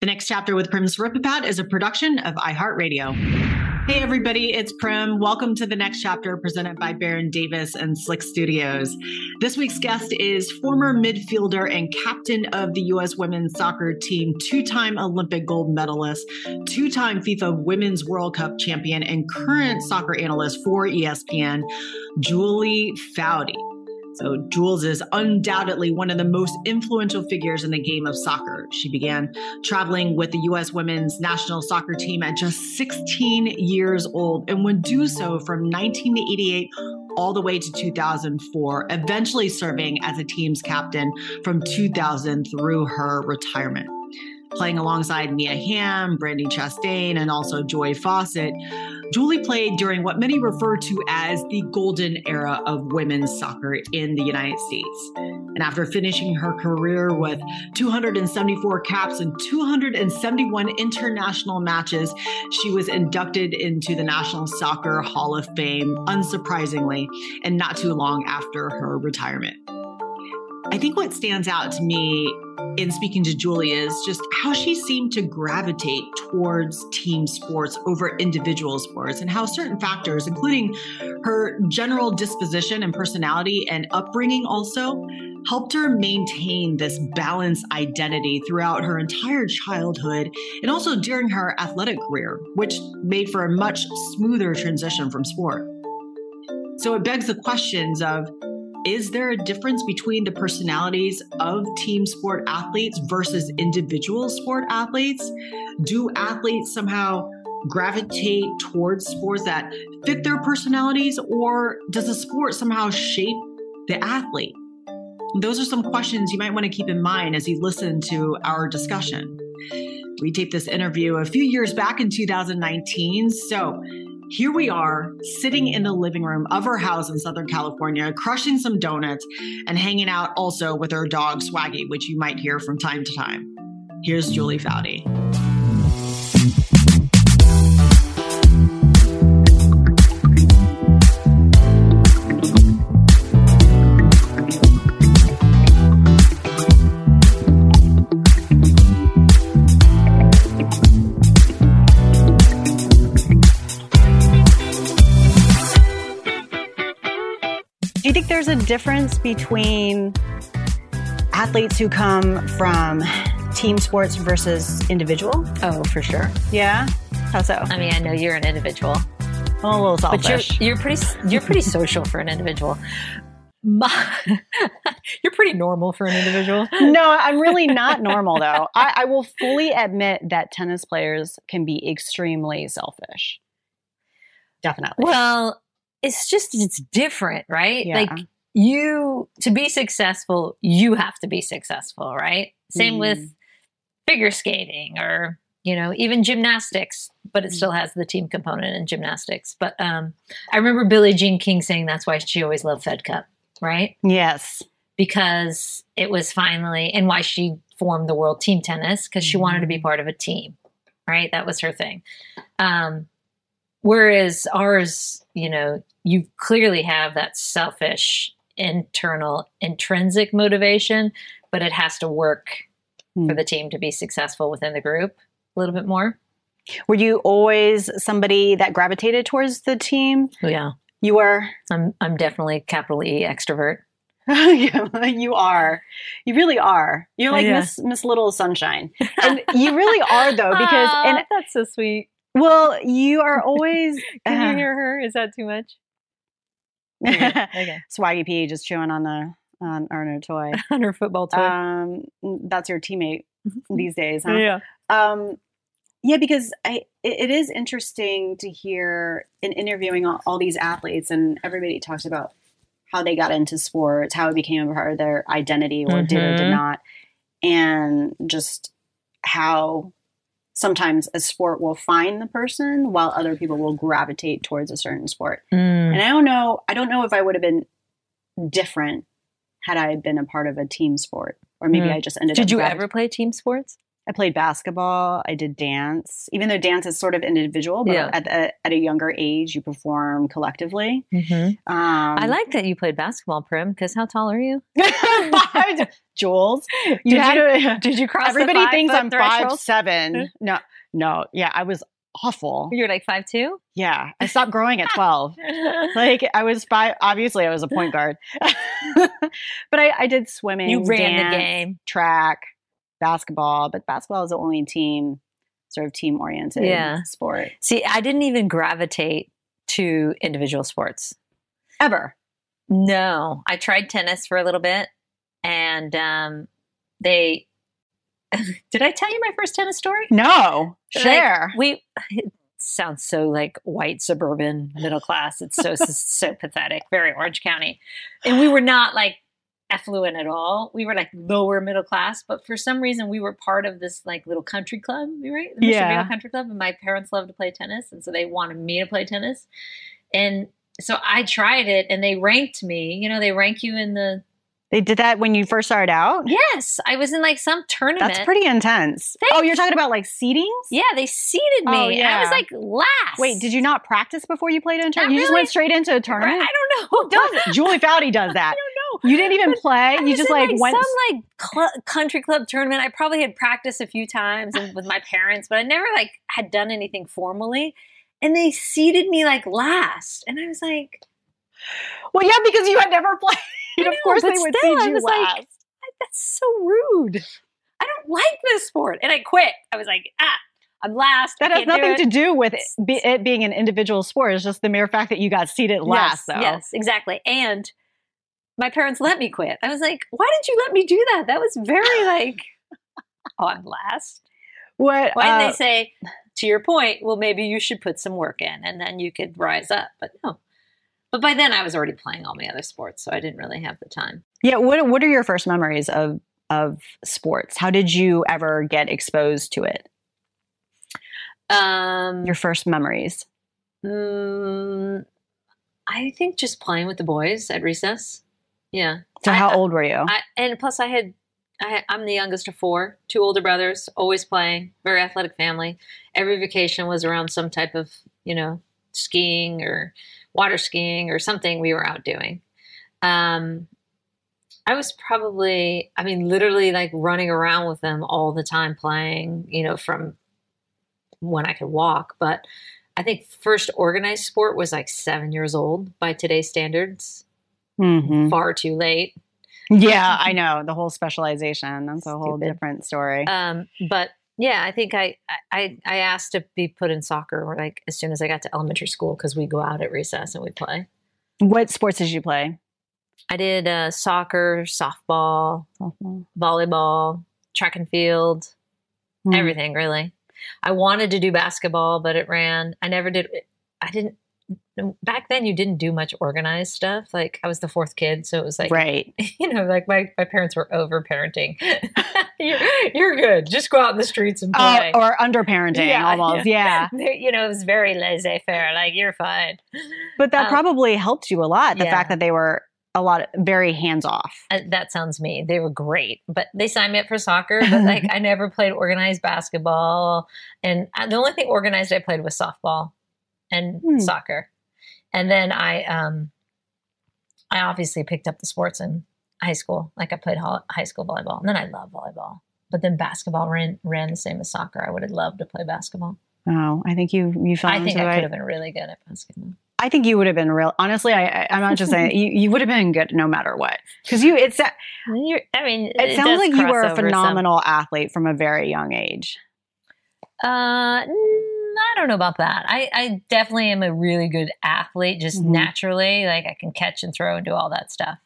The Next Chapter with Prim Siripipat is a production of iHeartRadio. Hey everybody, it's Prim. Welcome to The Next Chapter, presented by Baron Davis and Slick Studios. This week's guest is former midfielder and captain of the US Women's Soccer team, two-time Olympic gold medalist, two-time FIFA Women's World Cup champion, and current soccer analyst for ESPN, Julie Foudy. So Jules is undoubtedly one of the most influential figures in the game of soccer. She began traveling with the U.S. women's national soccer team at just 16 years old and would do so from 1988 all the way to 2004, eventually serving as a team's captain from 2000 through her retirement. Playing alongside Mia Hamm, Brandi Chastain, and also Joy Fawcett, Julie played during what many refer to as the golden era of women's soccer in the United States. And after finishing her career with 274 caps and 271 international matches, she was inducted into the National Soccer Hall of Fame, unsurprisingly, and not too long after her retirement. I think what stands out to me in speaking to Julie is just how she seemed to gravitate towards team sports over individual sports, and how certain factors, including her general disposition and personality and upbringing, also helped her maintain this balanced identity throughout her entire childhood and also during her athletic career, which made for a much smoother transition from sport. So it begs the questions of, is there a difference between the personalities of team sport athletes versus individual sport athletes? Do athletes somehow gravitate towards sports that fit their personalities, or does the sport somehow shape the athlete? Those are some questions you might want to keep in mind as you listen to our discussion. We taped this interview a few years back in 2019, so here we are, sitting in the living room of her house in Southern California, crushing some donuts and hanging out also with her dog, Swaggy, which you might hear from time to time. Here's Julie Foudy. Do you think there's a difference between athletes who come from team sports versus individual? Oh, for sure. Yeah? How so? I mean, I know you're an individual. I'm a little selfish. But you're pretty social for an individual. You're pretty normal for an individual. No, I'm really not normal, though. I will fully admit that tennis players can be extremely selfish. Definitely. Well, it's different, right? Yeah. Like to be successful, you have to be successful, right? Same with figure skating or, even gymnastics, but it still has the team component in gymnastics. But I remember Billie Jean King saying that's why she always loved Fed Cup, right? Yes. Because it was finally, and why she formed the World Team Tennis, because she wanted to be part of a team, right? That was her thing. Whereas ours, you clearly have that selfish, internal, intrinsic motivation, but it has to work for the team to be successful within the group a little bit more. Were you always somebody that gravitated towards the team? Yeah. You were? I'm definitely capital E extrovert. You are. You really are. You're like Miss Little Sunshine. And you really are, though, because that's so sweet. Well, you are always... Can you hear her? Is that too much? Yeah. Okay. Swaggy P just chewing on her toy. On her football toy. That's your teammate these days, huh? Yeah. Because it is interesting to hear in interviewing all these athletes, and everybody talks about how they got into sports, how it became a part of their identity, or did or did not, and just how... sometimes a sport will find the person while other people will gravitate towards a certain sport. And I don't know if I would have been different had I been a part of a team sport, or maybe I just ended up. Did you ever play team sports? I played basketball. I did dance, even though dance is sort of individual, but at a younger age, you perform collectively. Mm-hmm. I like that you played basketball, Prim, because how tall are you? Jules. Did you cross the 5 foot threshold? Everybody thinks I'm 5'7". No. Yeah, I was awful. You were like 5'2"? Yeah. I stopped growing at 12. Obviously I was a point guard. But I did swimming, you ran dance, the game, track, basketball, but basketball is the only team-oriented sport. See, I didn't even gravitate to individual sports. Ever? No. I tried tennis for a little bit, and did I tell you my first tennis story? No. Share. It sounds so like white, suburban, middle class. It's so, so pathetic. Very Orange County. And we were not like affluent at all. We were like lower middle class, but for some reason we were part of this like little country club, right? The Mission Country Club. And my parents loved to play tennis. And so they wanted me to play tennis. And so I tried it and they ranked me, they rank you in the... They did that when you first started out? Yes. I was in like some tournament. That's pretty intense. You're talking about like seedings? Yeah, they seeded me. Oh, yeah. I was like last. Wait, did you not practice before you played in a tournament? You just went straight into a tournament? I don't know. Who does it? Julie Foudy does that. I don't know. You didn't even play? You just like went. Some like country club tournament. I probably had practiced a few times with my parents, but I never like had done anything formally. And they seeded me like last. And I was like... Well, yeah, because you had never played. Know, of course, they would seed you last. Like, that's so rude. I don't like this sport, and I quit. I was like, I'm last. That has nothing to do with it being an individual sport. It's just the mere fact that you got seated last. Yes, exactly. And my parents let me quit. I was like, why did you let me do that? That was very like, I'm last. What? Why didn't they say, to your point? Well, maybe you should put some work in, and then you could rise up. But no. But by then I was already playing all my other sports, so I didn't really have the time. Yeah. What are your first memories of sports? How did you ever get exposed to it? Your first memories? I think just playing with the boys at recess. Yeah. So how old were you? I'm the youngest of four, two older brothers, always playing, very athletic family. Every vacation was around some type of, skiing or water skiing or something we were out doing. I was probably, literally like running around with them all the time playing, from when I could walk. But I think first organized sport was like 7 years old by today's standards. Mm-hmm. Far too late. Yeah, I know. The whole specialization. That's a whole different story. But yeah, I think I asked to be put in soccer like as soon as I got to elementary school because we go out at recess and we play. What sports did you play? I did soccer, softball, volleyball, track and field, everything really. I wanted to do basketball, but it ran. I never did. I didn't. Back then you didn't do much organized stuff. Like I was the fourth kid. So it was like, right. Like my parents were over parenting. You're good. Just go out in the streets and play. Or under parenting almost. Yeah. It was very laissez faire. Like you're fine. But that probably helped you a lot. The fact that they were very hands off. That sounds mean. They were great, but they signed me up for soccer. But like I never played organized basketball. And the only thing organized I played was softball and soccer. And then I obviously picked up the sports in high school. Like I played high school volleyball, and then I love volleyball. But then basketball ran the same as soccer. I would have loved to play basketball. Oh, I think you fell into it. I think I could have been really good at basketball. I think you would have been real. Honestly, I'm not just saying you would have been good no matter what. Because it sounds like you were a phenomenal athlete from a very young age. I don't know about that. I definitely am a really good athlete just naturally. Like I can catch and throw and do all that stuff.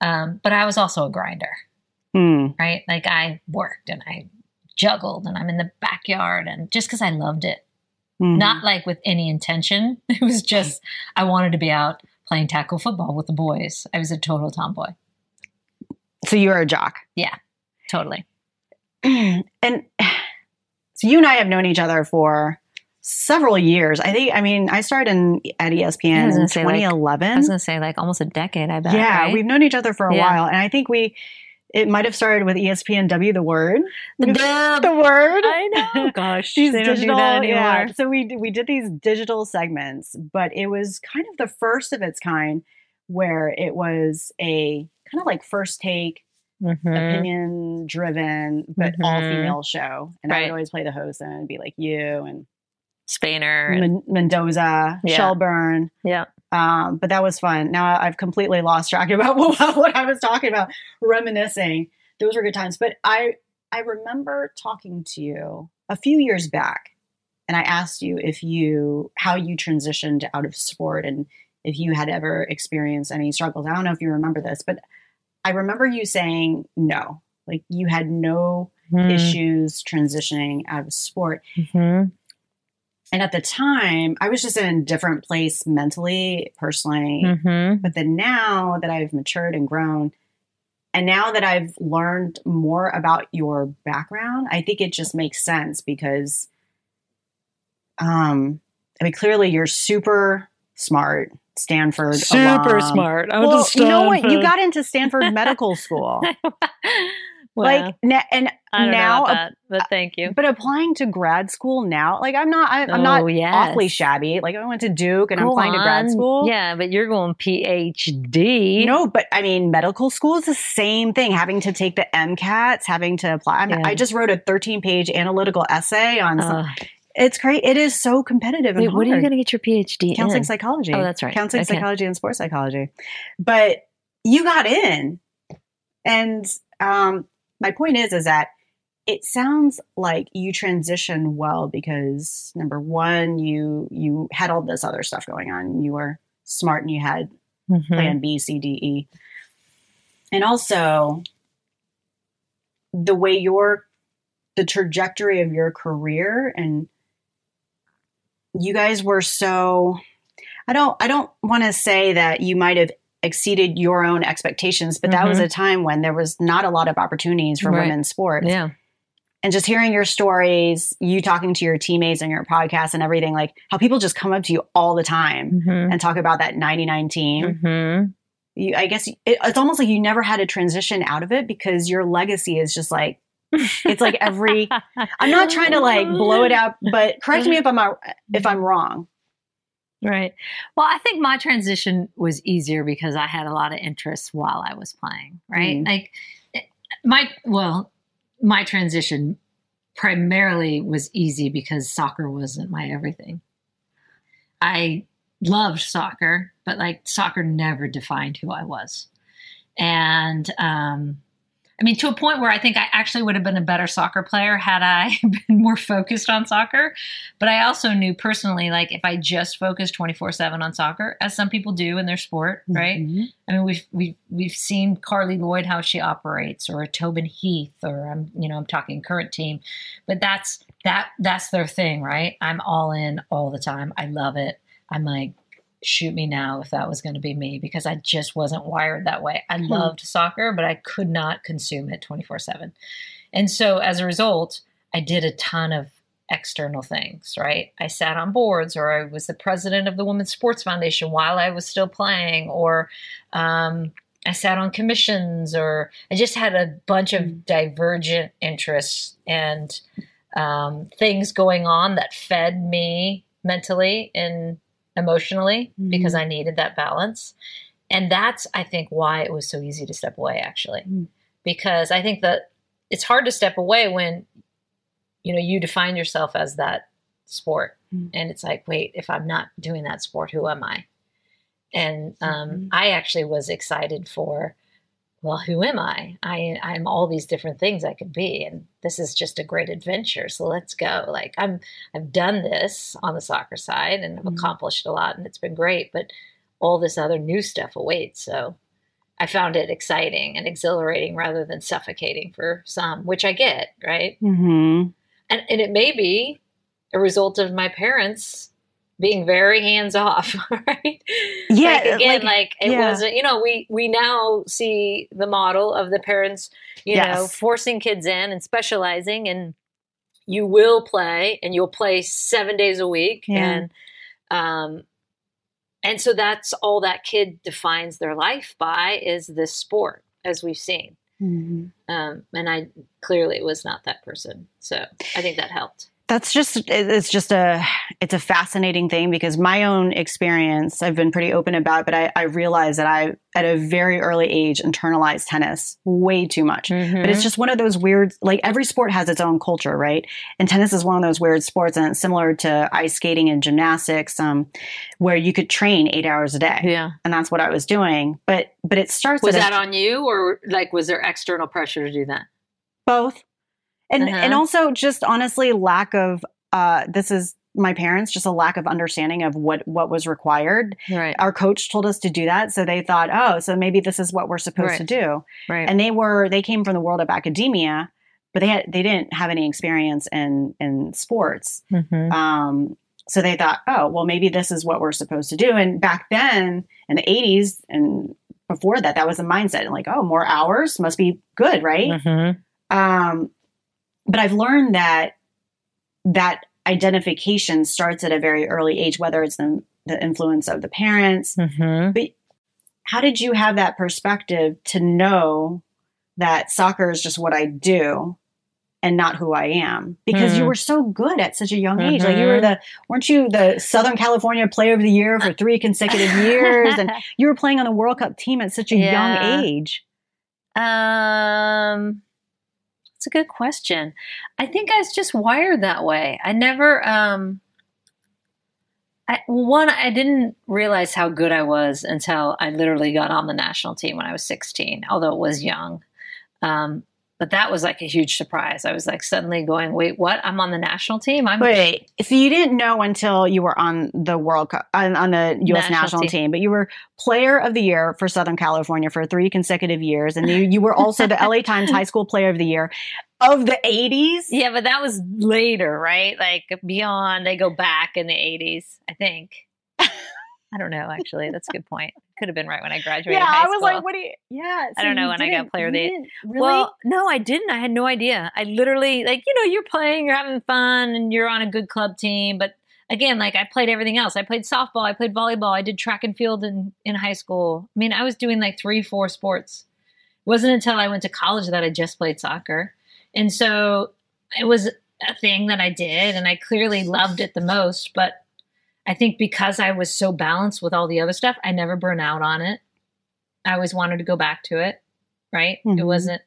But I was also a grinder, right? Like I worked and I juggled and I'm in the backyard and just because I loved it, not like with any intention. It was just, I wanted to be out playing tackle football with the boys. I was a total tomboy. So you were a jock. Yeah, totally. And so you and I have known each other for several years. I started at ESPN in 2011. Like, I was going to say like almost a decade, I bet. Yeah, right? We've known each other for a while. And I think we It might have started with ESPNW, the word. The word. I know. Gosh, these they digital, don't do that anymore. Yeah. So we did these digital segments, but it was kind of the first of its kind where it was a kind of like first take, opinion driven, but all female show. And I would always play the host and it'd be like you and Spainer and Mendoza, Shelburne. Yeah. But that was fun. Now I've completely lost track about what I was talking about, reminiscing. Those were good times. But I remember talking to you a few years back, and I asked you how you transitioned out of sport and if you had ever experienced any struggles. I don't know if you remember this, but I remember you saying no, like you had no issues transitioning out of sport. Mm-hmm. And at the time, I was just in a different place mentally, personally. Mm-hmm. But then now that I've matured and grown, and now that I've learned more about your background, I think it just makes sense because, I mean, clearly you're super smart, Stanford super alum. Smart. I went to Stanford. You know what? You got into Stanford Medical School. Well, like, and I don't now, know about that, but thank you. But applying to grad school now, like I'm not awfully shabby. Like I went to Duke and I'm applying to grad school. Yeah, but you're going PhD. No, but I mean, medical school is the same thing. Having to take the MCATs, having to apply. Yeah. I just wrote a 13-page analytical essay on something. It's great. It is so competitive. Wait, and what are you going to get your PhD? Counseling psychology. Oh, that's right. Counseling psychology and sports psychology. But you got in, and my point is that it sounds like you transitioned well because number one, you had all this other stuff going on. You were smart and you had plan B, C, D, E. And also the way the trajectory of your career, and you guys were so, I don't want to say that you might've exceeded your own expectations, but that was a time when there was not a lot of opportunities for women's sports. Yeah. And just hearing your stories, you talking to your teammates on your podcast and everything, like how people just come up to you all the time and talk about that 99 team. I guess it's almost like you never had a transition out of it because your legacy is just like, it's like every, I'm not trying to like blow it up, but correct me if I'm wrong. Right. Well, I think my transition was easier because I had a lot of interests while I was playing, right? Like my transition primarily was easy because soccer wasn't my everything. I loved soccer, but like soccer never defined who I was. And, I mean, to a point where I think I actually would have been a better soccer player had I been more focused on soccer. But I also knew personally, like if I just focused 24/7 on soccer, as some people do in their sport, right? I mean, we've seen Carly Lloyd, how she operates, or a Tobin Heath, or I'm talking current team, but that's their thing, right? I'm all in all the time. I love it. I'm like, shoot me now if that was going to be me, because I just wasn't wired that way. I loved soccer, but I could not consume it 24/7. And so as a result, I did a ton of external things, right? I sat on boards, or I was the president of the Women's Sports Foundation while I was still playing, or I sat on commissions, or I just had a bunch of divergent interests and things going on that fed me mentally and emotionally, because I needed that balance. And that's, I think, why it was so easy to step away, actually, because I think that it's hard to step away when, you define yourself as that sport. And it's like, wait, if I'm not doing that sport, who am I? And I actually was excited for, well, who am I? I'm all these different things I could be, and this is just a great adventure. So let's go. Like I've done this on the soccer side, and I've accomplished a lot, and it's been great. But all this other new stuff awaits. So I found it exciting and exhilarating rather than suffocating for some, which I get, right? And it may be a result of my parents being very hands-off, right? Yeah. It wasn't, we now see the model of the parents, you know, forcing kids in and specializing, and you will play, and you'll play 7 days a week. Yeah. And so that's all that kid defines their life by is this sport, as we've seen. Mm-hmm. And I clearly was not that person. So I think that helped. That's just, it's a fascinating thing because my own experience, I've been pretty open about, but I realized that I, at a very early age, internalized tennis way too much. Mm-hmm. But it's just one of those weird, like every sport has its own culture, right? And tennis is one of those weird sports, and it's similar to ice skating and gymnastics, where you could train 8 hours a day. Yeah. And that's what I was doing. But it starts. Was that on you, or like, was there external pressure to do that? Both. And uh-huh. and also just honestly lack of this is my parents, just a lack of understanding of what was required. Right. Our coach told us to do that, so they thought, oh, so maybe this is what we're supposed right. to do. Right. And they came from the world of academia, but they didn't have any experience in sports. Mm-hmm. So they thought, oh, well, maybe this is what we're supposed to do. And back then in the 80s and before that, that was the mindset. And like, oh, more hours must be good, right? Mm-hmm. But I've learned that identification starts at a very early age, whether it's the influence of the parents. Mm-hmm. But how did you have that perspective to know that soccer is just what I do and not who I am? Because you were so good at such a young age. Mm-hmm. Like weren't you the Southern California Player of the Year for 3 consecutive years? And you were playing on the World Cup team at such a young age. It's a good question. I think I was just wired that way. I never, I didn't realize how good I was until I literally got on the national team when I was 16, although it was young. But that was like a huge surprise. I was like suddenly going, wait, what? I'm on the national team? Wait, so you didn't know until you were on the World Cup, on the U.S. national team, but you were Player of the Year for Southern California for 3 consecutive years. And you were also the LA Times High School Player of the Year of the 80s. Yeah, but that was later, right? Like beyond, they go back in the 80s, I think. I don't know, actually. That's a good point. Could have been right when I graduated high school. Yeah, I was like, what do you... Yeah. So I don't know when I got player of the year. Really? Well, no, I didn't. I had no idea. I literally, like, you know, you're playing, you're having fun, and you're on a good club team. But again, like, I played everything else. I played softball. I played volleyball. I did track and field in high school. I mean, I was doing like 3-4 sports. It wasn't until I went to college that I just played soccer. And so it was a thing that I did, and I clearly loved it the most. But I think because I was so balanced with all the other stuff, I never burn out on it. I always wanted to go back to it, right? Mm-hmm. It wasn't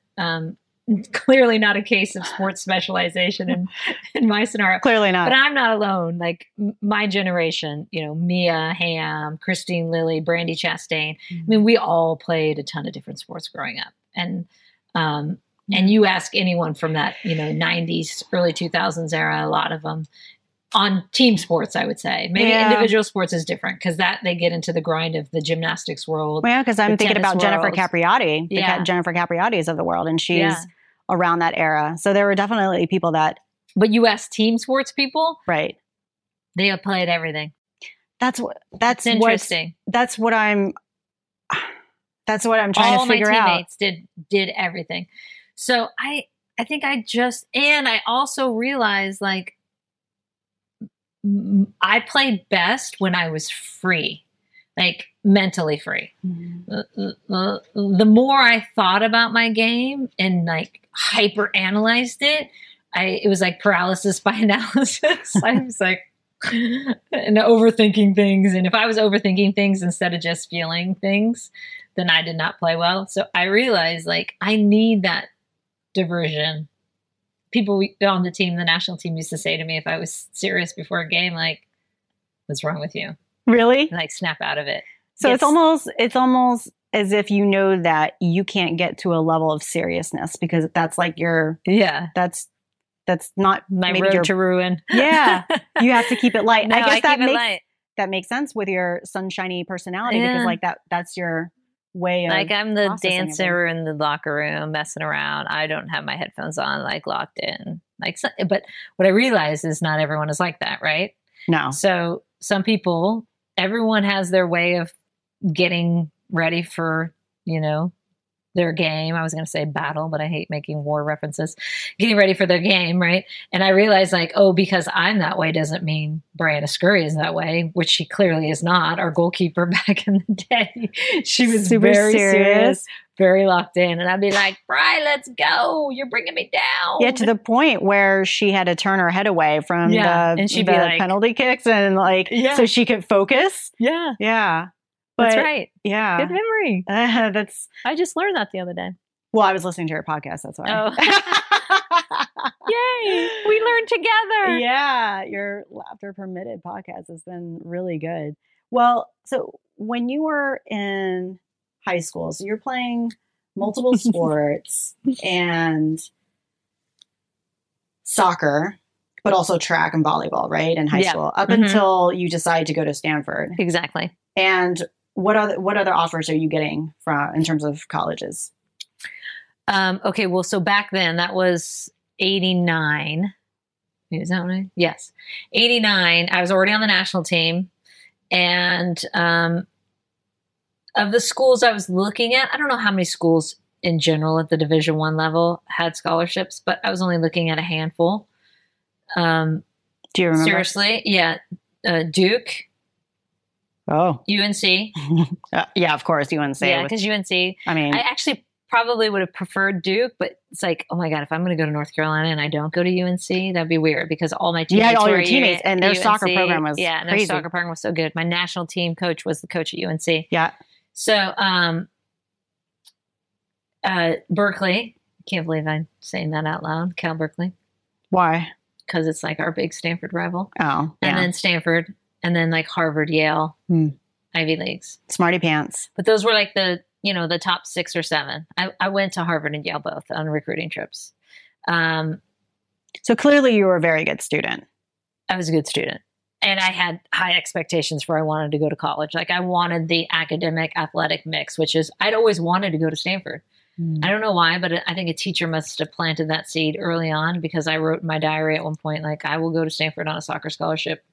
clearly not a case of sports specialization in my scenario. Clearly not. But I'm not alone. Like my generation, you know, Mia Hamm, Christine Lilly, Brandi Chastain. Mm-hmm. I mean, we all played a ton of different sports growing up. And you ask anyone from that, you know, 90s, early 2000s era, a lot of them. On team sports, I would say. Maybe individual sports is different because that they get into the grind of the gymnastics world. Well, because I'm thinking about Jennifer Capriati. Yeah. Jennifer Capriati is of the world, and she's around that era. So there were definitely people that... But U.S. team sports people? Right. They played everything. That's interesting. That's what I'm trying to figure out. All my teammates did everything. So I think I just... And I also realized, like, I played best when I was free, like mentally free. Mm-hmm. The more I thought about my game and like hyper analyzed it, it was like paralysis by analysis. I was like, and overthinking things. And if I was overthinking things instead of just feeling things, then I did not play well. So I realized like I need that diversion. People on the team, the national team, used to say to me if I was serious before a game, like, "What's wrong with you?" Really? And, like, snap out of it. So it's almost as if you know that you can't get to a level of seriousness because that's like your that's not my road to ruin. Yeah, you have to keep it light. No, I guess that makes sense with your sunshiny personality because like that's your. Way like I'm the dancer in the locker room messing around. I don't have my headphones on, like locked in. Like, but what I realize is not everyone is like that, right? No. So some people, everyone has their way of getting ready for, you know, their game. I was going to say battle, but I hate making war references. Getting ready for their game, right? And I realized, like, oh, because I'm that way doesn't mean Brianna Scurry is that way, which she clearly is not. Our goalkeeper back in the day, she was super very serious, very locked in. And I'd be like, Bri, let's go. You're bringing me down. Yeah, to the point where she had to turn her head away from the penalty kicks and so she could focus. Yeah. Yeah. But, that's right. Yeah. Good memory. I just learned that the other day. Well, I was listening to your podcast. That's why. Oh. Yay. We learned together. Yeah. Your Laughter Permitted podcast has been really good. Well, so when you were in high school, so you're playing multiple sports and soccer, but also track and volleyball, right? In high school, up until you decide to go to Stanford. Exactly. And what other offers are you getting from in terms of colleges? Okay, well, so back then that was 89. Is that right? Yes, 89. I was already on the national team, and of the schools I was looking at, I don't know how many schools in general at the Division I level had scholarships, but I was only looking at a handful. Do you remember? Seriously, yeah, Duke. Oh, UNC. Yeah, of course, UNC. Yeah, because UNC. I mean, I actually probably would have preferred Duke, but it's like, oh my god, if I'm going to go to North Carolina and I don't go to UNC, that'd be weird because all my teammates and their soccer program was crazy. Their soccer program was so good. My national team coach was the coach at UNC. Yeah. So, Berkeley. I can't believe I'm saying that out loud. Cal Berkeley. Why? Because it's like our big Stanford rival. Oh, yeah. And then Stanford. And then like Harvard, Yale, Ivy Leagues. Smarty pants. But those were like the top 6 or 7. I went to Harvard and Yale both on recruiting trips. So clearly you were a very good student. I was a good student. And I had high expectations I wanted to go to college. Like I wanted the academic athletic mix, which is I'd always wanted to go to Stanford. I don't know why, but I think a teacher must have planted that seed early on because I wrote in my diary at one point, like I will go to Stanford on a soccer scholarship.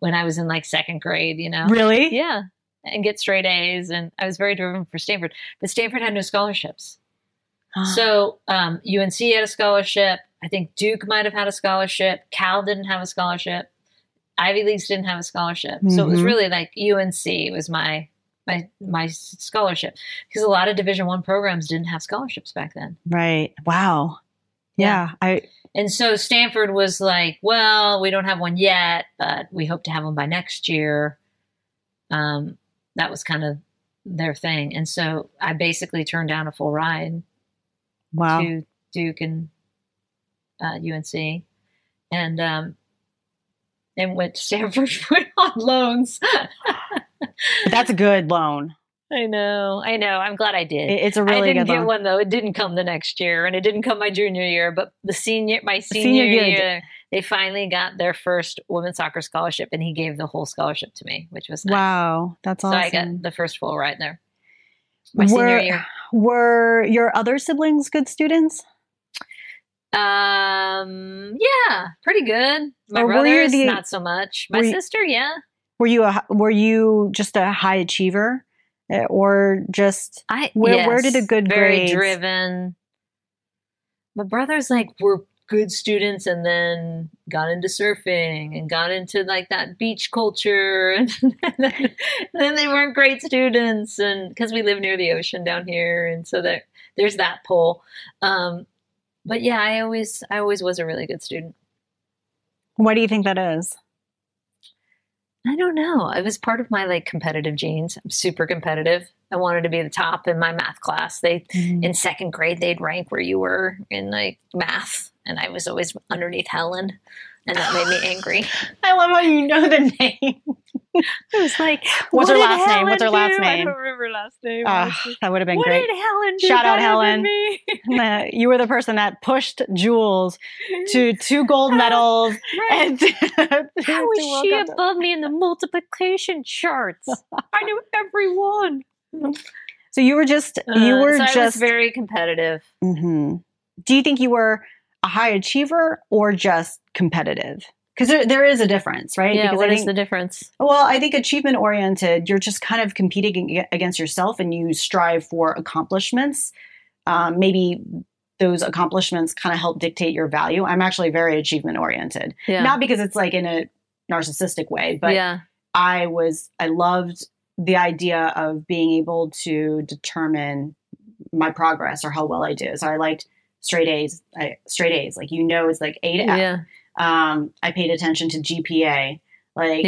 When I was in like second grade, you know? Really? Yeah. And get straight A's. And I was very driven for Stanford. But Stanford had no scholarships. So UNC had a scholarship. I think Duke might have had a scholarship. Cal didn't have a scholarship. Ivy Leagues didn't have a scholarship. So it was really like UNC was my scholarship. Because a lot of Division I programs didn't have scholarships back then. Right. Wow. Yeah. And so Stanford was like, well, we don't have one yet, but we hope to have one by next year. That was kind of their thing. And so I basically turned down a full ride to Duke and UNC and went to Stanford on loans. That's a good loan. I know. I'm glad I did. It's a really good one. I didn't get one though. It didn't come the next year, and it didn't come my junior year. But my senior year, they finally got their first women's soccer scholarship, and he gave the whole scholarship to me, which was nice. Wow, that's awesome! So I got the first full ride there. Senior year. Were your other siblings good students? Yeah, pretty good. My brother's not so much. My sister, yeah. Were you just a high achiever? Or just where did a good grades? Very driven. My brothers were good students and then got into surfing and got into that beach culture. and then they weren't great students and because we live near the ocean down here. And so there's that pull. But yeah, I always was a really good student. Why do you think that is? I don't know. It was part of my competitive genes. I'm super competitive. I wanted to be the top in my math class. In second grade, they'd rank where you were in math. And I was always underneath Helen. And that made me angry. I love how you know the name. It was like, what's her last name? What's her last name? I don't remember her last name. That would have been great. What did Helen do? Shout out Helen. You were the person that pushed Jules to 2 gold medals. Right. How was she above me in the multiplication charts? I knew everyone. So you were just, I was very competitive. Mm-hmm. Do you think you were a high achiever or just competitive? Because there is a difference, right? Yeah, because what is the difference? Well, I think achievement-oriented, you're just kind of competing against yourself and you strive for accomplishments maybe those accomplishments kind of help dictate your value. I'm actually very achievement oriented, not because it's like in a narcissistic way, but I loved the idea of being able to determine my progress or how well I do. So I liked straight A's, like, you know, it's like A to F. I paid attention to GPA. Like,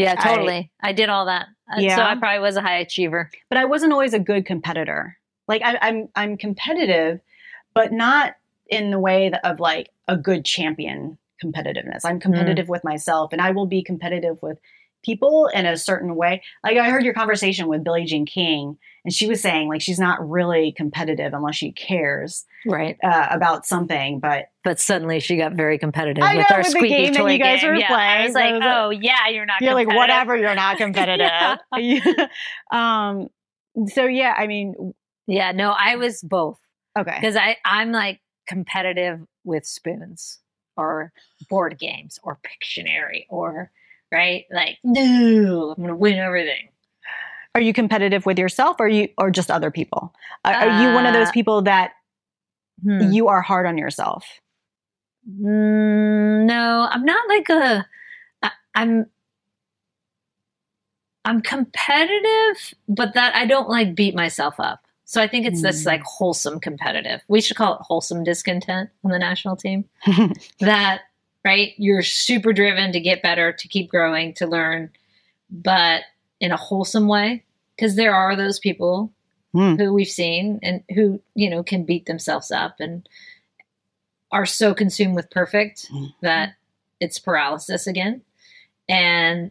I did all that. So I probably was a high achiever, but I wasn't always a good competitor. Like I'm competitive, but not in the way that, of like a good champion competitiveness. I'm competitive with myself, and I will be competitive with people in a certain way. Like, I heard your conversation with Billie Jean King, and she was saying like, she's not really competitive unless she cares about something, but suddenly she got very competitive with our squeaky toy game. I was like, oh yeah, you're like, whatever, you're not competitive. So yeah, I mean, yeah, no, I was both. Okay. Because I'm like competitive with spoons or board games or Pictionary or, like, no, I'm going to win everything. Are you competitive with yourself or just other people? Are you one of those people that you are hard on yourself? No, I'm not like I'm competitive, but that I don't like beat myself up. So I think it's this like wholesome competitive. We should call it wholesome discontent on the national team. That, right? You're super driven to get better, to keep growing, to learn, but in a wholesome way. Because there are those people who we've seen and who, you know, can beat themselves up and are so consumed with perfect that it's paralysis again. And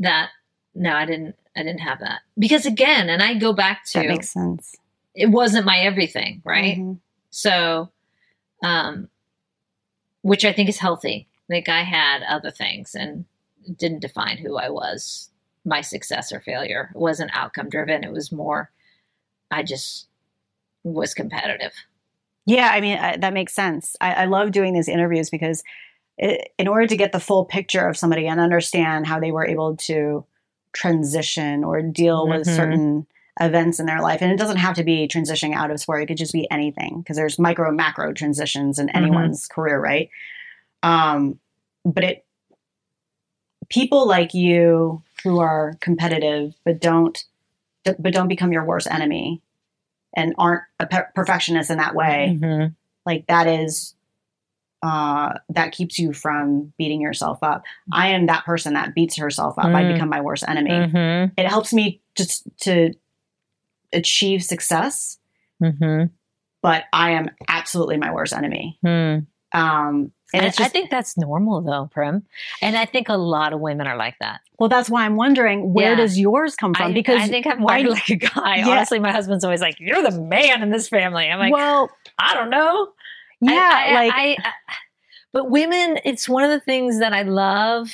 that, no, I didn't have that. Because again, and I go back to, that makes sense. It wasn't my everything, right? Mm-hmm. So, which I think is healthy. Like, I had other things and it didn't define who I was, my success or failure. It wasn't outcome driven. It was more, I just was competitive. Yeah. I mean, that makes sense. I love doing these interviews because in order to get the full picture of somebody and understand how they were able to transition or deal with certain events in their life. And it doesn't have to be transitioning out of sport. It could just be anything, because there's micro and macro transitions in anyone's career. Right. But people like you who are competitive, but don't become your worst enemy and aren't a perfectionist in that way. Like, that is, that keeps you from beating yourself up. I am that person that beats herself up. I become my worst enemy. It helps me just to achieve success, but I am absolutely my worst enemy. And I think that's normal though, Prim. And I think a lot of women are like that. Well, that's why I'm wondering, where does yours come from? Because I think I'm wired like a guy. Yeah. Honestly, my husband's always like, you're the man in this family. I'm like, well, I don't know. Yeah, but women, it's one of the things that I love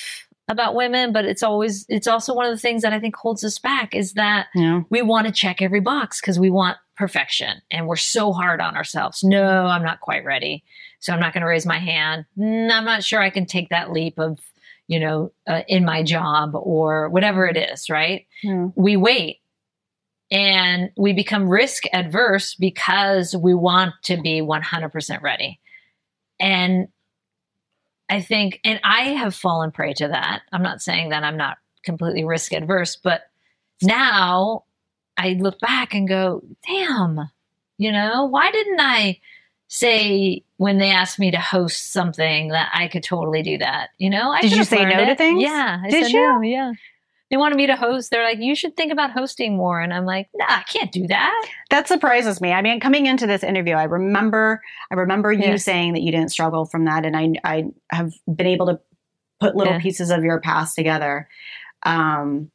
about women, but it's also one of the things that I think holds us back is that we want to check every box because we want perfection and we're so hard on ourselves. No, I'm not quite ready. So I'm not going to raise my hand. I'm not sure I can take that leap of, you know, in my job or whatever it is, right? We wait. And we become risk adverse because we want to be 100% ready. And I think, and I have fallen prey to that. I'm not saying that I'm not completely risk adverse, but now I look back and go, damn, you know, why didn't I say when they asked me to host something that I could totally do that? You know, I did you say no to things? Yeah. Did you? No, yeah. They wanted me to host. They're like, you should think about hosting more. And I'm like, nah, I can't do that. That surprises me. I mean, coming into this interview, I remember you saying that you didn't struggle from that. And I have been able to put little pieces of your past together. And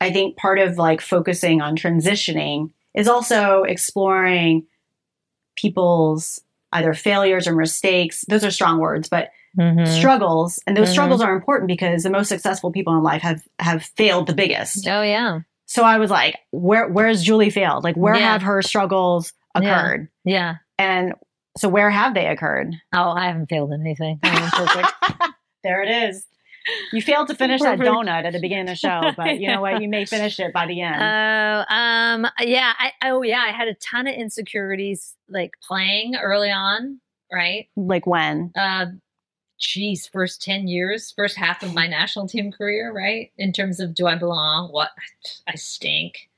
I think part of like focusing on transitioning is also exploring people's either failures or mistakes. Those are strong words, but struggles, and those struggles are important because the most successful people in life have failed the biggest. Oh yeah. So I was like, where's Julie failed? Like, where have her struggles occurred? Yeah. And so where have they occurred? Oh, I haven't failed anything. There it is. You failed to finish that donut at the beginning of the show, but you know what? You may finish it by the end. I had a ton of insecurities like playing early on, right? Like when? First 10 years, first half of my national team career, right? In terms of do I belong? What? I stink.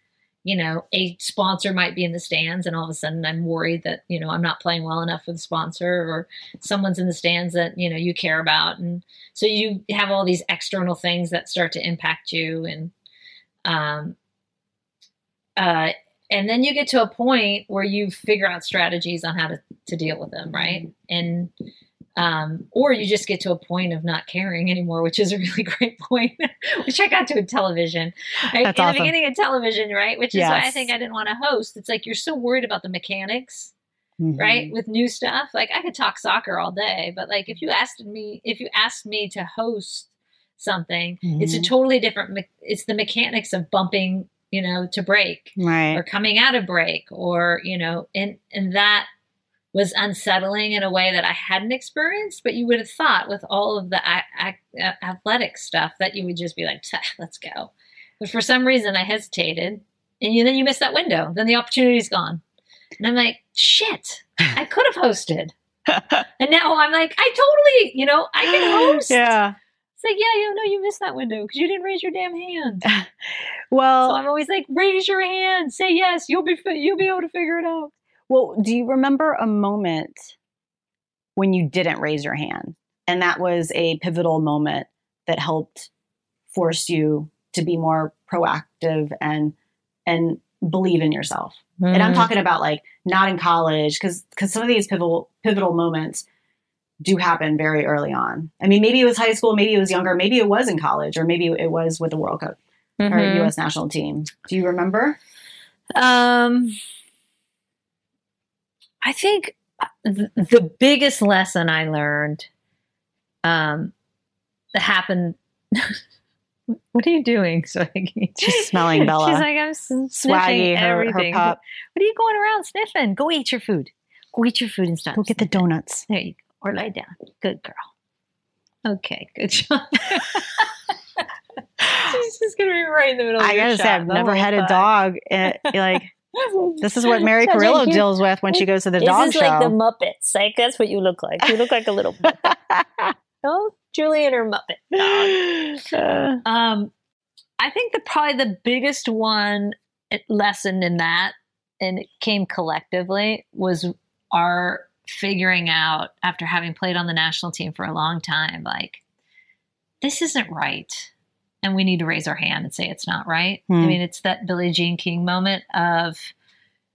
You know, a sponsor might be in the stands and all of a sudden I'm worried that, you know, I'm not playing well enough for the sponsor or someone's in the stands that, you know, you care about. And so you have all these external things that start to impact you. And then you get to a point where you figure out strategies on how to deal with them. Right. And, or you just get to a point of not caring anymore, which is a really great point, which I got to in television. Right? That's awesome. The beginning of television, right? Which is why I think I didn't want to host. It's like, you're so worried about the mechanics, mm-hmm. right? With new stuff. Like I could talk soccer all day, but like, if you asked me to host something, mm-hmm. it's a totally different, it's the mechanics of bumping, you know, to break right. or coming out of break or, you know, and that was unsettling in a way that I hadn't experienced, but you would have thought with all of the athletic stuff that you would just be like, let's go. But for some reason I hesitated and then you miss that window. Then the opportunity's gone. And I'm like, shit, I could have hosted. And now I'm like, I totally, you know, I can host. Yeah. It's like, yeah, you know, you missed that window because you didn't raise your damn hand. Well, so I'm always like, raise your hand, say yes, you'll be able to figure it out. Well, do you remember a moment when you didn't raise your hand and that was a pivotal moment that helped force you to be more proactive and believe in yourself? Mm. And I'm talking about like not in college because some of these pivotal moments do happen very early on. I mean, maybe it was high school, maybe it was younger, maybe it was in college, or maybe it was with the World Cup mm-hmm. or U.S. national team. Do you remember? I think the biggest lesson I learned that happened. What are you doing? So she's smelling Bella. She's like, I'm sniffing everything. Her pop. What are you going around sniffing? Go eat your food. Go eat your food and stop. Go get the donuts. There you go. Or lie down. Good girl. Okay. Good job. She's just gonna be right in the middle of your shop. I gotta say, I've never had a dog like. This is what Mary Carillo deals with when she goes to the dog show. This is like the Muppets. Like, that's what you look like. You look like a little Muppet. Oh, Julie and her Muppet dog. I think probably the biggest one lesson in that, and it came collectively, was our figuring out, after having played on the national team for a long time, like, this isn't right. And we need to raise our hand and say it's not right. Mm. I mean, it's that Billie Jean King moment of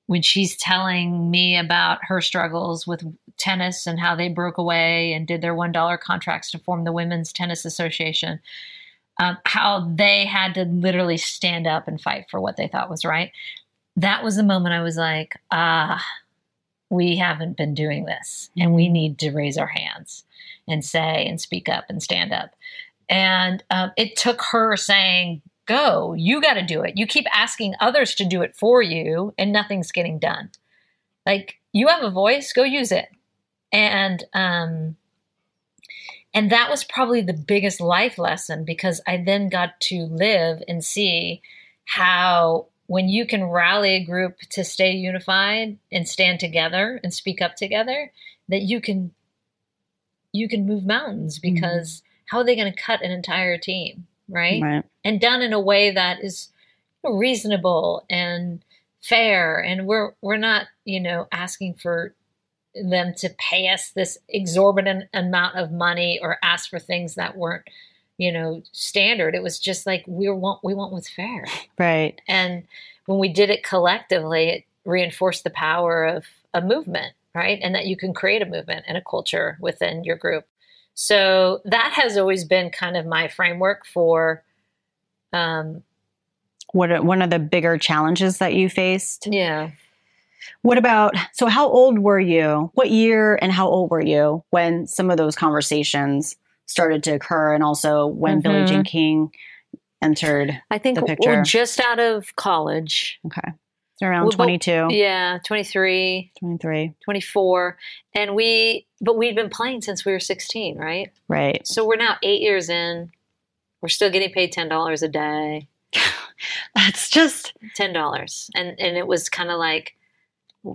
when she's telling me about her struggles with tennis and how they broke away and did their $1 contracts to form the Women's Tennis Association, how they had to literally stand up and fight for what they thought was right. That was the moment I was like, we haven't been doing this and we need to raise our hands and say and speak up and stand up. And it took her saying, go, you got to do it. You keep asking others to do it for you and nothing's getting done. Like, you have a voice, go use it. And that was probably the biggest life lesson, because I then got to live and see how when you can rally a group to stay unified and stand together and speak up together, that you can move mountains, because mm-hmm. how are they going to cut an entire team, right? And done in a way that is reasonable and fair. And we're not, you know, asking for them to pay us this exorbitant amount of money or ask for things that weren't, you know, standard. It was just like, we want what's fair. Right. And when we did it collectively, it reinforced the power of a movement, right? And that you can create a movement and a culture within your group. So that has always been kind of my framework for. One of the bigger challenges that you faced? Yeah. What about, so how old were you? What year and how old were you when some of those conversations started to occur, and also when mm-hmm. Billie Jean King entered, I think, the picture? Well, just out of college. Okay. Around 22. Yeah, 23. 24. And but we'd been playing since we were 16, right? Right. So we're now 8 years in. We're still getting paid $10 a day. That's just $10. And it was kind of like,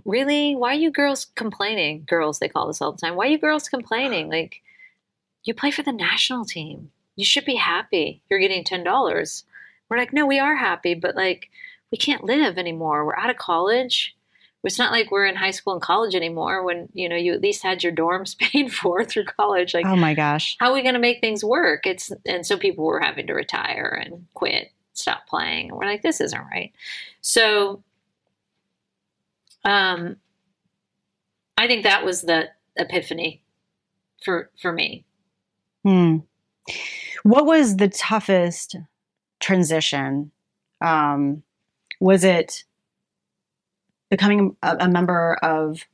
really? Why are you girls complaining? Girls, they call us all the time. Why are you girls complaining? Like, you play for the national team. You should be happy. You're getting $10. We're like, no, we are happy, but like, we can't live anymore. We're out of college. It's not like we're in high school and college anymore when, you know, you at least had your dorms paid for through college. Like, oh my gosh, how are we going to make things work? And so people were having to retire and quit, stop playing. And we're like, this isn't right. So, I think that was the epiphany for me. Hmm. What was the toughest transition? Was it becoming a member of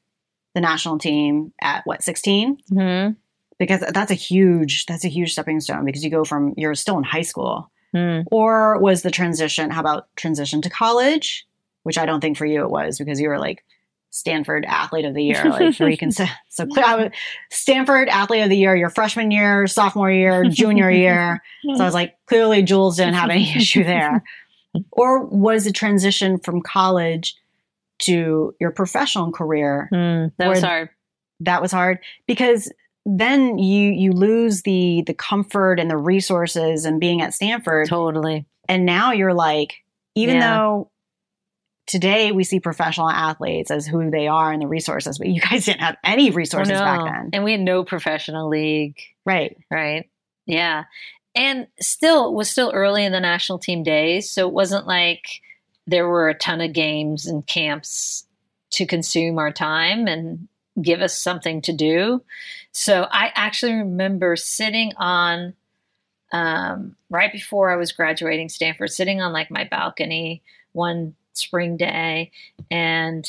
the national team at 16? Mm-hmm. Because that's a huge stepping stone, because you go from, you're still in high school. Mm. Or was the transition, how about transition to college, which I don't think for you it was, because you were like Stanford Athlete of the Year, like three so clear. I was Stanford Athlete of the Year your freshman year, sophomore year, junior year. So I was like, clearly Jules didn't have any issue there. Or was the transition from college to your professional career? That was hard. That was hard, because then you lose the comfort and the resources and being at Stanford. Totally. And now you're like, even though today we see professional athletes as who they are and the resources, but you guys didn't have any resources back then. And we had no professional league. Right. Yeah. And still, it was still early in the national team days. So it wasn't like there were a ton of games and camps to consume our time and give us something to do. So I actually remember sitting on, right before I was graduating Stanford, sitting on like my balcony one spring day and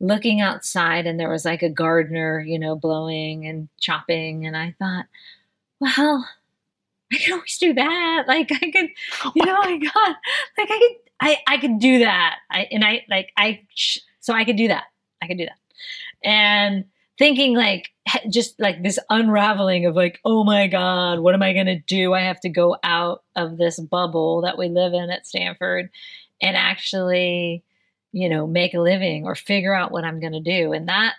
looking outside, and there was like a gardener, you know, blowing and chopping. And I thought, well, I can always do that. Like I could, you know, I got, like I could, I could do that. I could do that. And thinking like, just like this unraveling of like, oh my God, what am I going to do? I have to go out of this bubble that we live in at Stanford and actually, you know, make a living or figure out what I'm going to do. And that,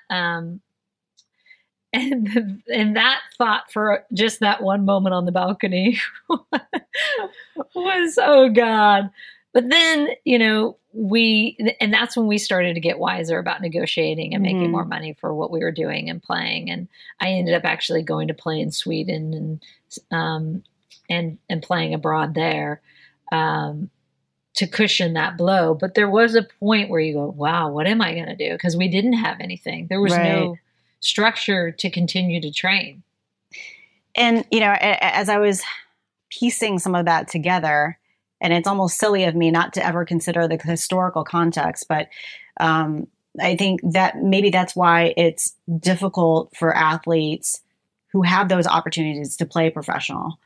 and that thought for just that one moment on the balcony was, oh God. But then, you know, and that's when we started to get wiser about negotiating and making more money for what we were doing and playing. And I ended up actually going to play in Sweden and playing abroad there, to cushion that blow. But there was a point where you go, wow, what am I going to do? Because we didn't have anything. There was no structure to continue to train. And, you know, as I was piecing some of that together, and it's almost silly of me not to ever consider the historical context, but I think that maybe that's why it's difficult for athletes who have those opportunities to play professional.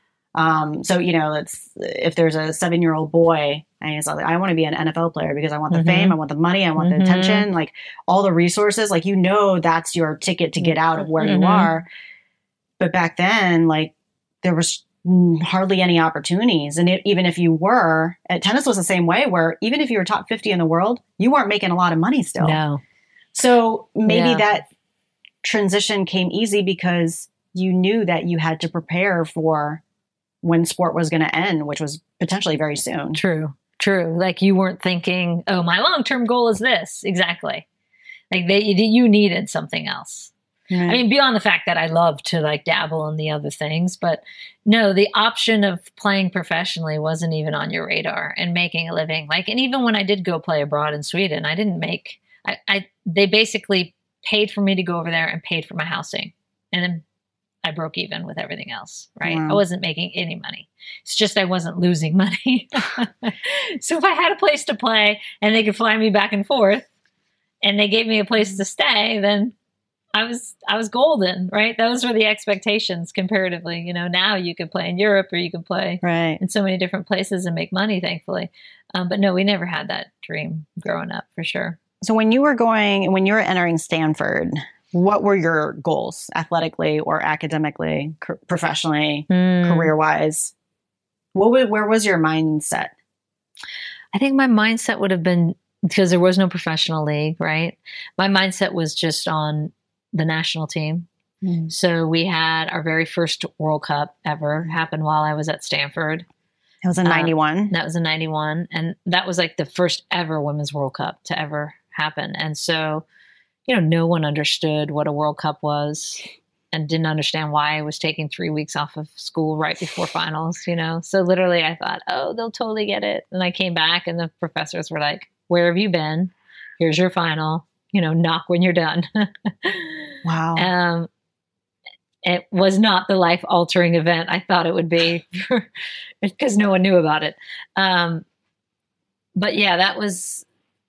So, you know, if there's a 7-year-old boy and he's like, I want to be an NFL player because I want the fame, I want the money, I want the attention, like all the resources, like, you know, that's your ticket to get out of where you are. But back then, like, there was hardly any opportunities. And even if you were, tennis was the same way, where even if you were top 50 in the world, you weren't making a lot of money still. No. So maybe that transition came easy because you knew that you had to prepare for when sport was going to end, which was potentially very soon. True. Like you weren't thinking, oh, my long-term goal is this. Exactly. Like you needed something else. Right. I mean, beyond the fact that I love to like dabble in the other things, but no, the option of playing professionally wasn't even on your radar and making a living. Like, and even when I did go play abroad in Sweden, I didn't make, they basically paid for me to go over there and paid for my housing. And then I broke even with everything else. Right. Wow. I wasn't making any money. It's just, I wasn't losing money. So if I had a place to play and they could fly me back and forth and they gave me a place to stay, then I was golden, right? Those were the expectations comparatively. You know, now you can play in Europe or you can play in so many different places and make money, thankfully. But no, we never had that dream growing up for sure. So when you were entering Stanford, what were your goals athletically or academically, professionally, career-wise? Where was your mindset? I think my mindset would have been, because there was no professional league, right? My mindset was just on the national team. Mm. So we had our very first World Cup ever happen while I was at Stanford. It was in 91. That was in 91. And that was like the first ever Women's World Cup to ever happen. And so, you know, no one understood what a World Cup was and didn't understand why I was taking 3 weeks off of school right before finals, you know? So literally I thought, oh, they'll totally get it. And I came back and the professors were like, where have you been? Here's your final, you know, knock when you're done. Wow. It was not the life-altering event I thought it would be because no one knew about it. But yeah, that was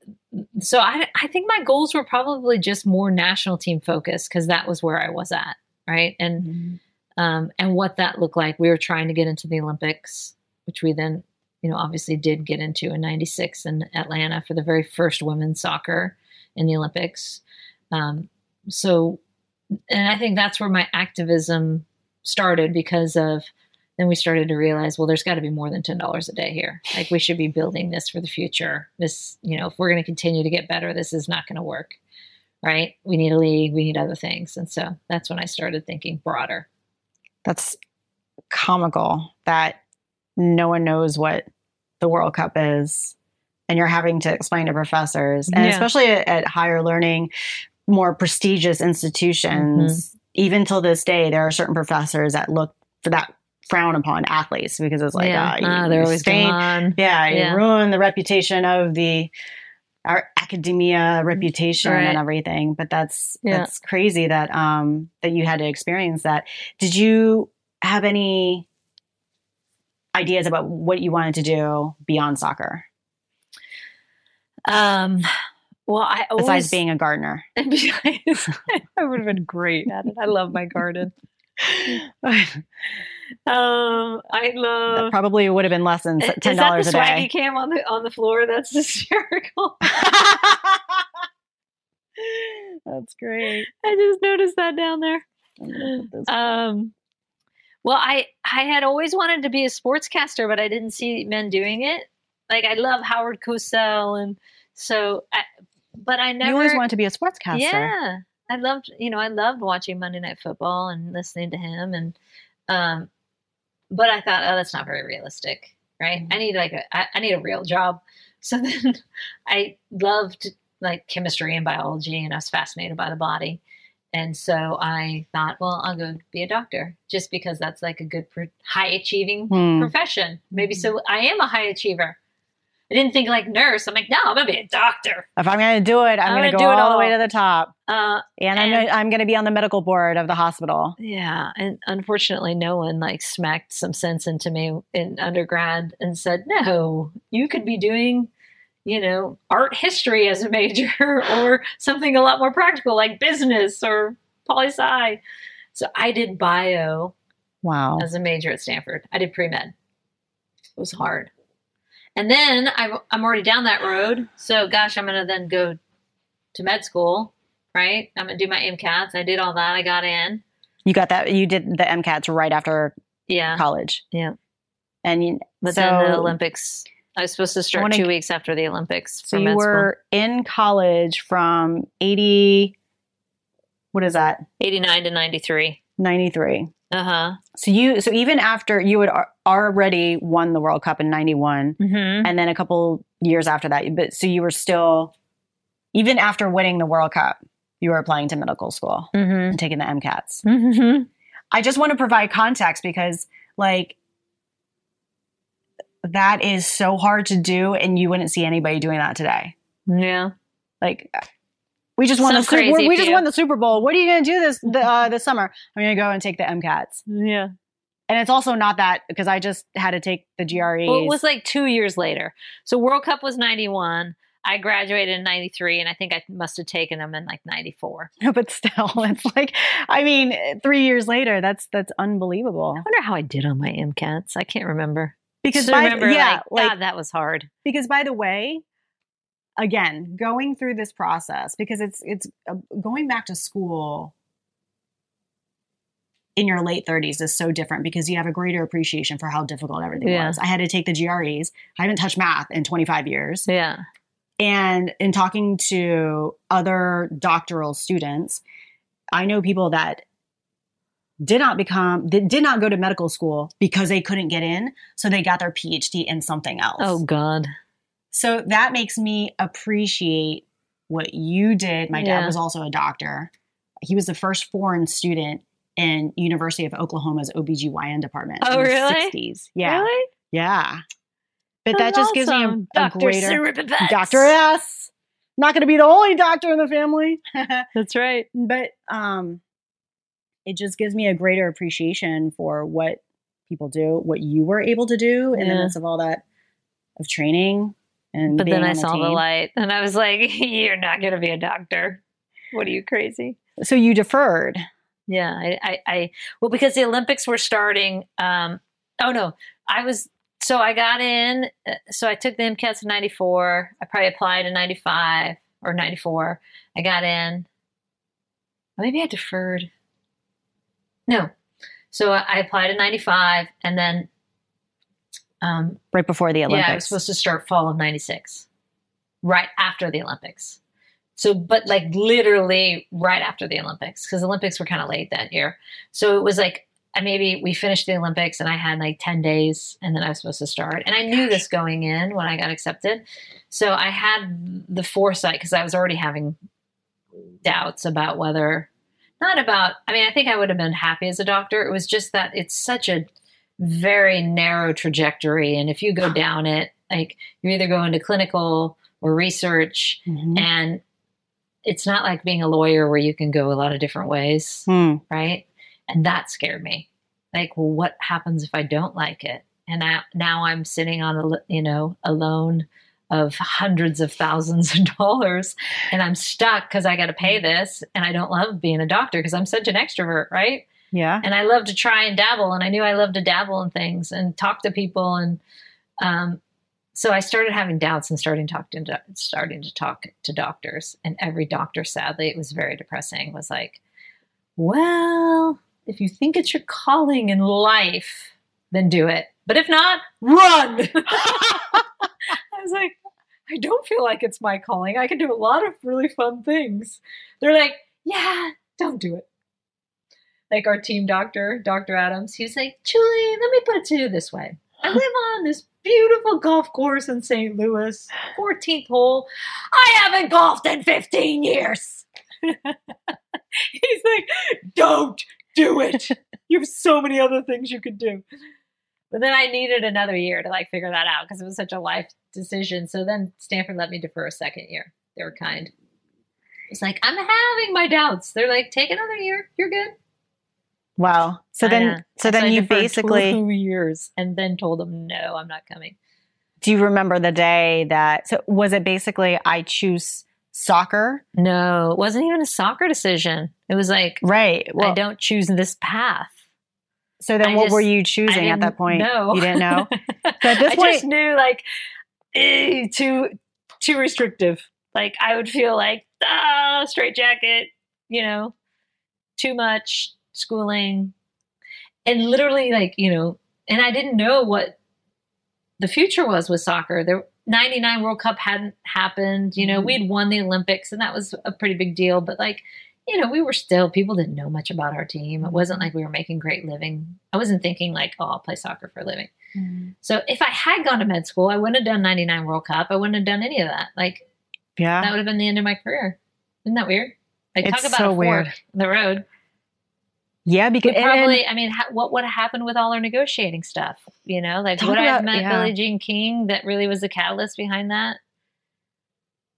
– so I think my goals were probably just more national team focused because that was where I was at, right? And and what that looked like. We were trying to get into the Olympics, which we then, you know, obviously did get into in 96 in Atlanta for the very first women's soccer in the Olympics. And I think that's where my activism started because of then we started to realize, well, there's got to be more than $10 a day here. Like we should be building this for the future. This, you know, if we're going to continue to get better, this is not going to work, right? We need a league. We need other things. And so that's when I started thinking broader. That's comical that no one knows what the World Cup is and you're having to explain to professors and especially at higher learning, more prestigious institutions, even till this day, there are certain professors that look for that, frown upon athletes because it's like, they're always gone. You ruin the reputation of our academia reputation and everything. But that's crazy that, that you had to experience that. Did you have any ideas about what you wanted to do beyond soccer? Well, besides being a gardener, I would have been great at it. I love my garden. That probably would have been less than $10 a day. Is that the swaggy cam on the floor? That's hysterical. That's great. I just noticed that down there. Well, I had always wanted to be a sportscaster, but I didn't see men doing it. Like I love Howard Cosell, and so but I never. You always wanted to be a sportscaster. Yeah, I loved watching Monday Night Football and listening to him, and but I thought, oh, that's not very realistic, right? Mm-hmm. I need a real job. So then I loved like chemistry and biology, and I was fascinated by the body, and so I thought, well, I'll go be a doctor just because that's like a good high achieving profession. Maybe so. I am a high achiever. I didn't think like nurse. I'm like, no, I'm going to be a doctor. If I'm going to do it, I'm going to go all the way to the top. I'm going to be on the medical board of the hospital. Yeah. And unfortunately, no one like smacked some sense into me in undergrad and said, no, you could be doing, you know, art history as a major or something a lot more practical like business or poli-sci. So I did bio as a major at Stanford. I did pre-med. It was hard. And then I'm already down that road. So, gosh, I'm going to then go to med school, right? I'm going to do my MCATs. I did all that. I got in. You got that. You did the MCATs right after college. Yeah. Then the Olympics. I was supposed to start 2 weeks after the Olympics for med school. So you were in college from 89 to 93. 93. Uh-huh. So even after you had already won the World Cup in 91 and then a couple years after that, but so you were still, even after winning the World Cup, you were applying to medical school and taking the MCATs. Mm-hmm. I just want to provide context because like that is so hard to do and you wouldn't see anybody doing that today. Yeah. Like we just won the Super Bowl. What are you going to do this summer? I'm going to go and take the MCATs. Yeah. And it's also not that because I just had to take the GREs. Well, it was like 2 years later. So World Cup was 91. I graduated in 93, and I think I must have taken them in like 94. No, but still, it's like, I mean, 3 years later, that's unbelievable. I wonder how I did on my MCATs. I can't remember. Because that was hard. Because by the way, again, going through this process because it's going back to school in your late 30s is so different because you have a greater appreciation for how difficult everything was. I had to take the GREs. I haven't touched math in 25 years. Yeah. And in talking to other doctoral students, I know people that did not go to medical school because they couldn't get in. So they got their PhD in something else. Oh, God. So that makes me appreciate what you did. My dad was also a doctor. He was the first foreign student in University of Oklahoma's OBGYN department. Oh, in the really? 60s. Yeah. Really? Yeah. But that just gives me a greater Dr. S. Not going to be the only doctor in the family. That's right. But it just gives me a greater appreciation for what people do, what you were able to do in the midst of all that of training. But then I saw the light and I was like, you're not going to be a doctor. What are you, crazy? So you deferred. Yeah. Well, because the Olympics were starting. I got in. So I took the MCATs in 94. I probably applied in 95 or 94. I got in. Maybe I deferred. No. So I applied in 95 and then. Right before the Olympics. Yeah, I was supposed to start fall of 96, right after the Olympics. So, but like literally right after the Olympics, because the Olympics were kind of late that year. So it was like, maybe we finished the Olympics and I had like 10 days and then I was supposed to start. And I knew this going in when I got accepted. So I had the foresight because I was already having doubts about whether, I think I would have been happy as a doctor. It was just that it's such a very narrow trajectory. And if you go down it, like you either go into clinical or research and it's not like being a lawyer where you can go a lot of different ways. Mm. Right. And that scared me. Like, well, what happens if I don't like it? And now I'm sitting on a loan of hundreds of thousands of dollars and I'm stuck because I got to pay this. And I don't love being a doctor because I'm such an extrovert. Right. Yeah. And I love to try and dabble. And I knew I loved to dabble in things and talk to people. And, so I started having doubts and starting to talk to doctors, and every doctor, sadly, it was very depressing, was like, well, if you think it's your calling in life, then do it. But if not, run. I was like, I don't feel like it's my calling. I can do a lot of really fun things. They're like, yeah, don't do it. Like our team doctor, Dr. Adams, he was like, Julie, let me put it to you this way. I live on this beautiful golf course in St. Louis, 14th hole. I haven't golfed in 15 years. He's like, don't do it. You have so many other things you could do. But then I needed another year to like figure that out because it was such a life decision. So then Stanford let me defer a second year. They were kind. It's like, I'm having my doubts. They're like, take another year. You're good. Wow. So then you basically 2 years and then told them, no, I'm not coming. Do you remember the day so was it basically I choose soccer? No, it wasn't even a soccer decision. It was like, right. Well, I don't choose this path. So then what were you choosing at that point? No, you didn't know. So at this point, I just knew like too restrictive. Like I would feel like, straitjacket, too much. Schooling and literally and I didn't know what the future was with soccer. The 99 World Cup hadn't happened. We'd won the Olympics and that was a pretty big deal. But people didn't know much about our team. It wasn't like we were making great living. I wasn't thinking like, oh, I'll play soccer for a living. Mm. So if I had gone to med school, I wouldn't have done 99 World Cup. I wouldn't have done any of that. Like, yeah, that would have been the end of my career. Isn't that weird? Like, it's talk about so a fork in the road. Yeah, because what would have happened with all our negotiating stuff? Would I have met Billie Jean King? That really was the catalyst behind that.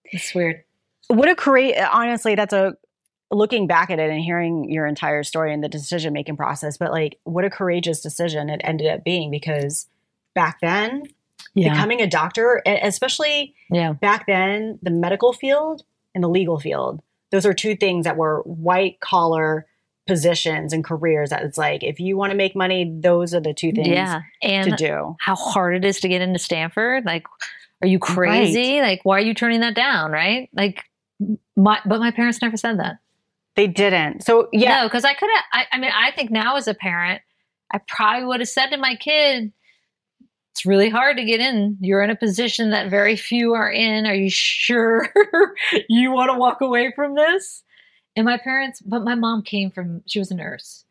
It's weird. Looking back at it and hearing your entire story and the decision making process, but like, what a courageous decision it ended up being, because back then, becoming a doctor, especially back then, the medical field and the legal field, those are two things that were white collar positions and careers that it's like, if you want to make money, those are the two things to do. How hard it is to get into Stanford. Like, are you crazy? Right. Like, why are you turning that down? Right. Like, but my parents never said that. They didn't. So yeah, no, because I couldn't. I mean, I think now as a parent, I probably would have said to my kid, "It's really hard to get in. You're in a position that very few are in. Are you sure you want to walk away from this?" And my parents, but my mom came from. She was a nurse.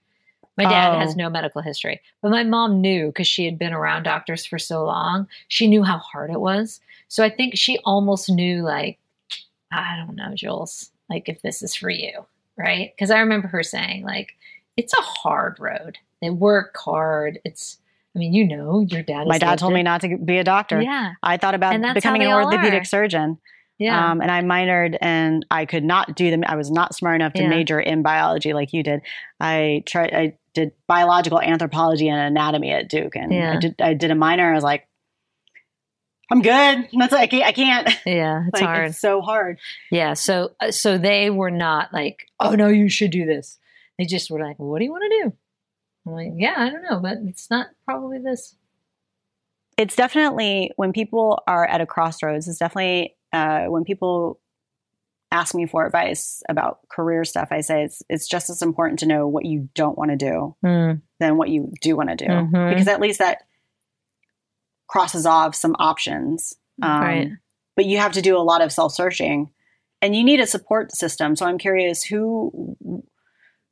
My dad has no medical history, but my mom knew because she had been around doctors for so long. She knew how hard it was. So I think she almost knew, like, I don't know, Jules, like if this is for you. Right. Because I remember her saying, like, it's a hard road. They work hard. It's, I mean, you know, your dad. My dad told me not to be a doctor. Yeah. I thought about becoming an orthopedic surgeon. Yeah. And I minored and I could not do them. I was not smart enough to major in biology like you did. I did biological anthropology and anatomy at Duke. And I did a minor. I was like, I'm good. That's like, I can't. Yeah, it's like, hard. It's so hard. Yeah. So they were not like, oh no, you should do this. They just were like, well, what do you want to do? I'm like, yeah, I don't know, but it's not probably this. It's definitely when people are at a crossroads. It's definitely when people ask me for advice about career stuff, I say it's just as important to know what you don't want to do than what you do want to do, because at least that crosses off some options. Right. But you have to do a lot of self-searching and you need a support system. So I'm curious, who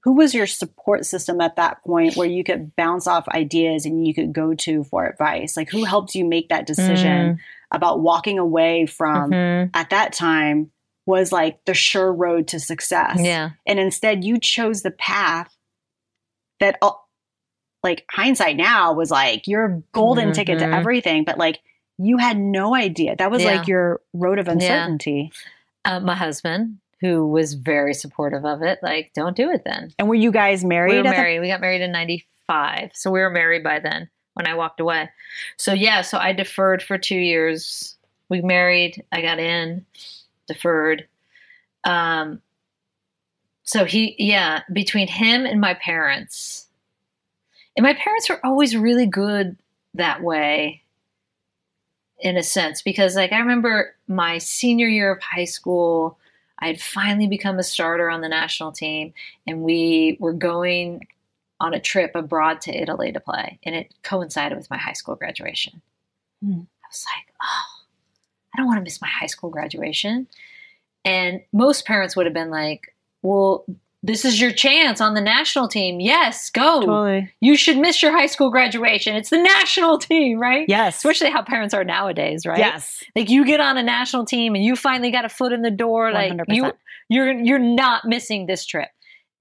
was your support system at that point where you could bounce off ideas and you could go to for advice? Like, who helped you make that decision about walking away from at that time was like the sure road to success. Yeah. And instead you chose the path that like hindsight now was like your golden ticket to everything, but like you had no idea. That was like your road of uncertainty. Yeah. My husband, who was very supportive of it, like, don't do it then. And were you guys married? We were married. We got married in 95. So we were married by then when I walked away. So yeah, so I deferred for 2 years. We married, I got in, deferred. So he, between him and my parents. And my parents were always really good that way, in a sense, because like I remember my senior year of high school, I had finally become a starter on the national team, and we were going on a trip abroad to Italy to play, and it coincided with my high school graduation. I was like, oh, I don't want to miss my high school graduation. And most parents would have been like, well, this is your chance on the national team. Yes, go. Totally. You should miss your high school graduation. It's the national team, right? Yes. Especially how parents are nowadays, right? Yes. Like you get on a national team and you finally got a foot in the door. 100%. Like you're not missing this trip.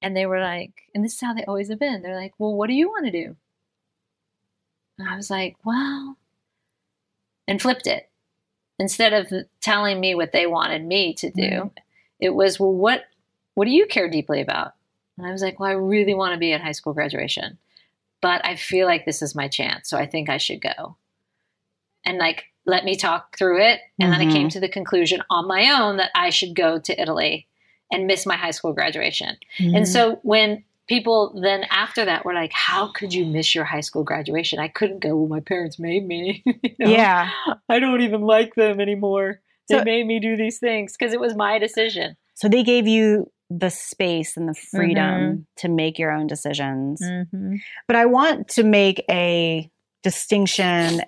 And they were like, and this is how they always have been. They're like, well, what do you want to do? And I was like, well, and flipped it. Instead of telling me what they wanted me to do, it was, well, what do you care deeply about? And I was like, well, I really want to be at high school graduation, but I feel like this is my chance. So I think I should go. And like, let me talk through it. And then I came to the conclusion on my own that I should go to Italy and miss my high school graduation. And so when people then after that were like, how could you miss your high school graduation? I couldn't go. Well, my parents made me. You know? Yeah. I don't even like them anymore. They made me do these things because it was my decision. So they gave you the space and the freedom to make your own decisions. But I want to make a distinction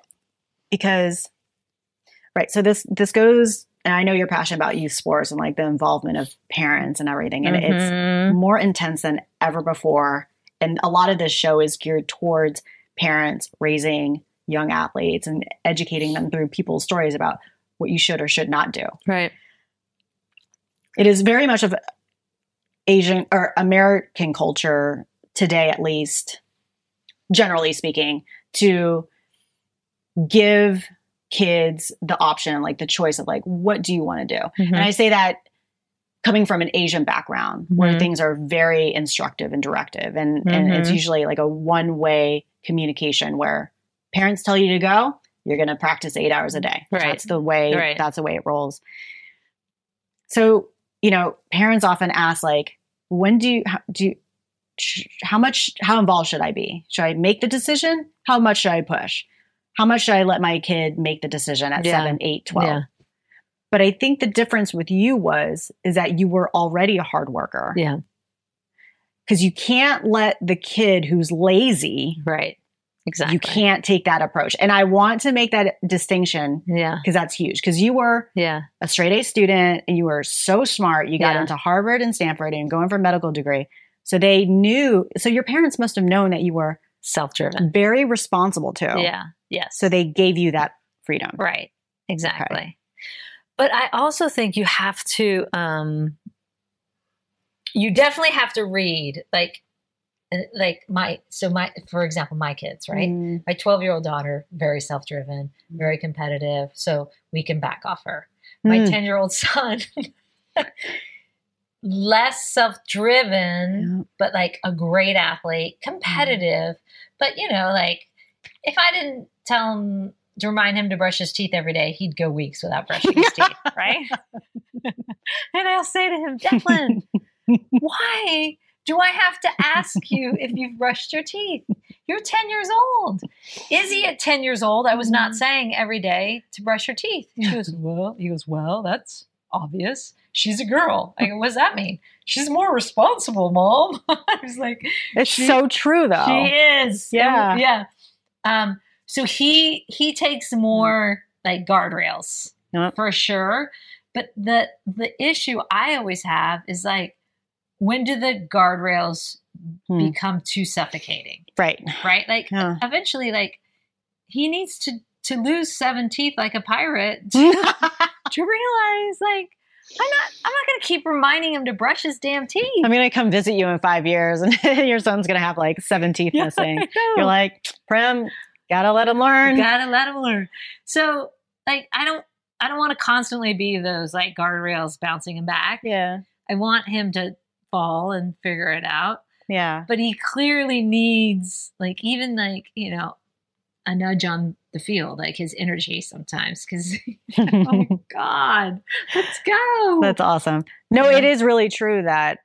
because, right, so this goes, and I know you're passionate about youth sports and like the involvement of parents and everything, and it's more intense than ever before. And a lot of this show is geared towards parents raising young athletes and educating them through people's stories about what you should or should not do. Right. It is very much of Asian or American culture today, at least, generally speaking, to give kids the option, like the choice of like, what do you want to do? And I say that coming from an Asian background where things are very instructive and directive. And, and it's usually like a one-way communication where parents tell you to go, you're going to practice 8 hours a day. Right. That's the way it rolls. So, you know, parents often ask, like, how involved should I be? Should I make the decision? How much should I push? How much should I let my kid make the decision at 7, 8, 12? Yeah. But I think the difference with you was, is that you were already a hard worker. Yeah. Because you can't let the kid who's lazy. Right. Exactly. You can't take that approach. And I want to make that distinction. Yeah. Because that's huge. Because you were a straight A student and you were so smart. You got into Harvard and Stanford and going for a medical degree. So they knew. So your parents must have known that you were self-driven, very responsible too. Yeah. Yes. So they gave you that freedom. Right. Exactly. Okay. But I also think you have to, you definitely have to read, for example, my kids, right? Mm. My 12-year-old daughter, very self-driven, very competitive. So we can back off her. My 10-year-old son, less self-driven, but like a great athlete, competitive. But you know, like if I didn't tell him to remind him to brush his teeth every day, he'd go weeks without brushing his teeth, right? And I'll say to him, Declan, why do I have to ask you if you've brushed your teeth? You're 10 years old. Izzy at 10 years old, I was not saying every day to brush her teeth. He goes, well, that's obvious. She's a girl. I go, what does that mean? She's more responsible, Mom. I was like, it's so true though. She is. Yeah. Yeah. So he takes more like guardrails for sure. But the issue I always have is like, when do the guardrails become too suffocating? Right. Right. Like eventually, like he needs to lose 7 teeth like a pirate to realize like, I'm not going to keep reminding him to brush his damn teeth. I mean, I come visit you in 5 years and your son's going to have like 7 teeth missing. You're like, Prim, Gotta let him learn. So like, I don't want to constantly be those like guardrails bouncing him back. Yeah. I want him to fall and figure it out. Yeah. But he clearly needs like, even like, you know, a nudge on the field, like his energy sometimes. Cause oh my God, let's go. That's awesome. No, it is really true that,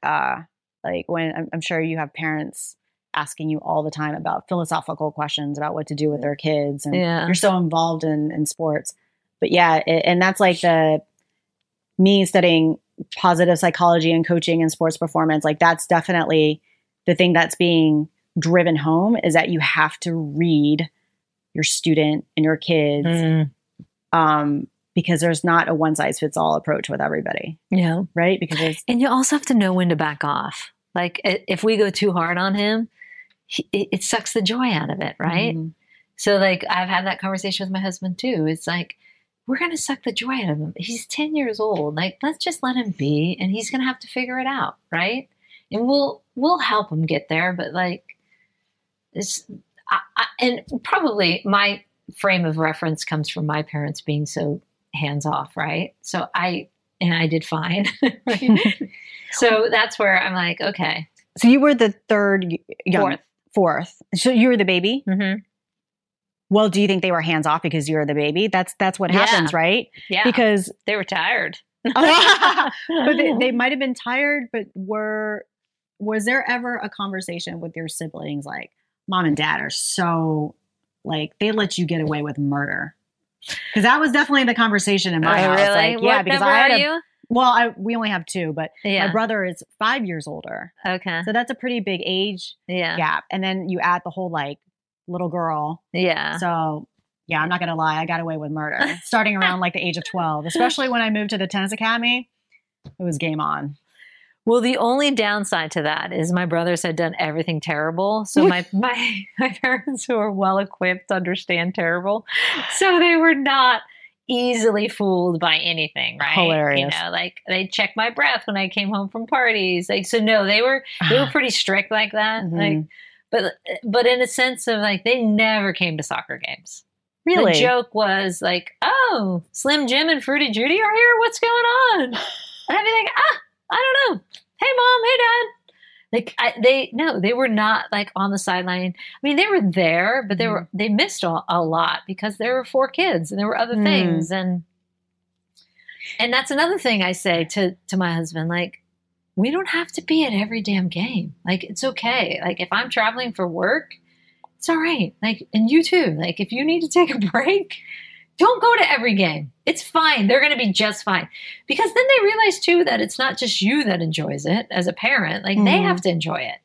like when I'm sure you have parents asking you all the time about philosophical questions about what to do with their kids. And you're so involved in sports, but and that's like me studying positive psychology and coaching and sports performance. Like that's definitely the thing that's being driven home, is that you have to read your student and your kids, because there's not a one size fits all approach with everybody. Yeah. Right. And you also have to know when to back off. Like if we go too hard on him, it sucks the joy out of it, right? Mm-hmm. So like I've had that conversation with my husband too. It's like, we're going to suck the joy out of him. He's 10 years old. Like, let's just let him be, and he's going to have to figure it out, right? And we'll help him get there. But like, and probably my frame of reference comes from my parents being so hands off, right? So I did fine. Right? So that's where I'm like, okay. So you were the fourth. So you were the baby? Mm-hmm. Well, do you think they were hands off because you were the baby? That's what happens, right? Yeah. Because they were tired. But they might have been tired, but was there ever a conversation with your siblings like, Mom and Dad are so like, they let you get away with murder? Because that was definitely the conversation in my house. Really? Like, yeah, because we only have 2, but my brother is 5 years older. Okay. So that's a pretty big age gap. And then you add the whole like little girl. Yeah. So I'm not going to lie. I got away with murder starting around like the age of 12, especially when I moved to the tennis academy. It was game on. Well, the only downside to that is my brothers had done everything terrible. So my parents, who are well-equipped, understand terrible. So they were not easily fooled by anything, right? Hilarious. You know, like they checked my breath when I came home from parties. Like, so no, they were pretty strict like that. Mm-hmm. Like, but in a sense of like, they never came to soccer games. Really? The joke was like, oh, Slim Jim and Fruity Judy are here. What's going on? And I'd be like, I don't know. Hey, Mom. Hey, Dad. Like they were not like on the sideline. I mean, they were there, but they missed a lot because there were 4 kids and there were other things. And that's another thing I say to my husband, like, we don't have to be at every damn game. Like, it's okay. Like if I'm traveling for work, it's all right. Like, and you too. Like if you need to take a break, don't go to every game. It's fine. They're going to be just fine. Because then they realize too that it's not just you that enjoys it as a parent. Like they have to enjoy it.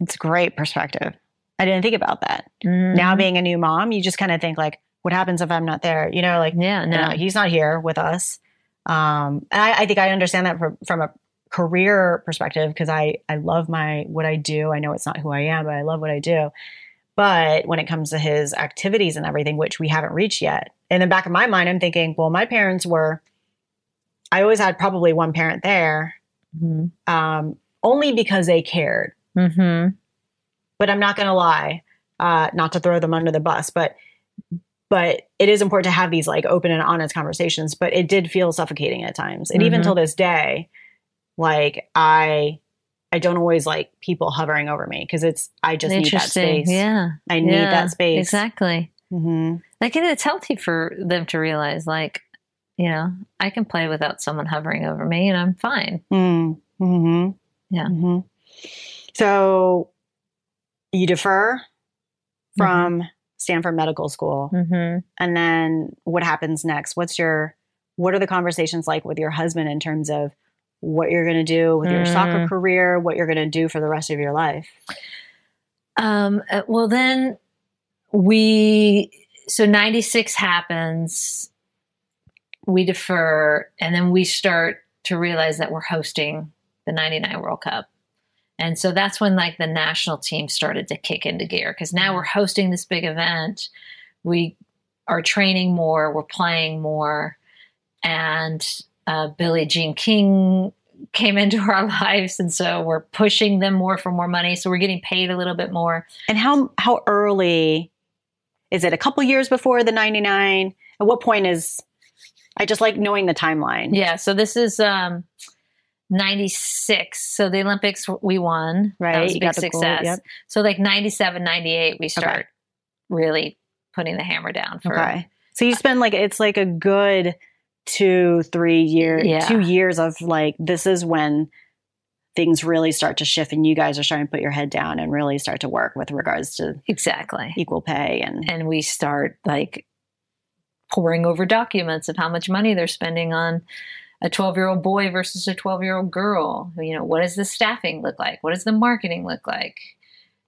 It's a great perspective. I didn't think about that. Mm. Now being a new mom, you just kind of think like, what happens if I'm not there? You know, like, no, he's not here with us. And I think I understand that from a career perspective, because I love what I do. I know it's not who I am, but I love what I do. But when it comes to his activities and everything, which we haven't reached yet, in the back of my mind, I'm thinking, well, my parents were, I always had probably one parent there, mm-hmm. Only because they cared. Mm-hmm. But I'm not going to lie, not to throw them under the bus, but it is important to have these like open and honest conversations, but it did feel suffocating at times. And mm-hmm. even till this day, like I don't always like people hovering over me because I just need that space. Yeah. I need that space. Exactly. Mm-hmm. Like it's healthy for them to realize like, you know, I can play without someone hovering over me and I'm fine. Mm-hmm. Yeah. Mm-hmm. So you defer from mm-hmm. Stanford Medical School. Mm-hmm. And then what happens next? What are the conversations like with your husband in terms of what you're going to do with your soccer career, what you're going to do for the rest of your life? Well, then so 96 happens, we defer, and then we start to realize that we're hosting the 99 World Cup. And so that's when like the national team started to kick into gear because now we're hosting this big event. We are training more, we're playing more. And Billie Jean King came into our lives. And so we're pushing them more for more money. So we're getting paid a little bit more. And how early is it? A couple years before the 99? At what point I just like knowing the timeline. Yeah. So this is 96. So the Olympics, we won. Right. That was a big success. Gold, yep. So like 97, 98, we start really putting the hammer down. So you spend like, it's like a good 2 years of like, this is when things really start to shift and you guys are starting to put your head down and really start to work with regards to equal pay. And we start like pouring over documents of how much money they're spending on a 12-year-old boy versus a 12-year-old girl. You know, what does the staffing look like? What does the marketing look like?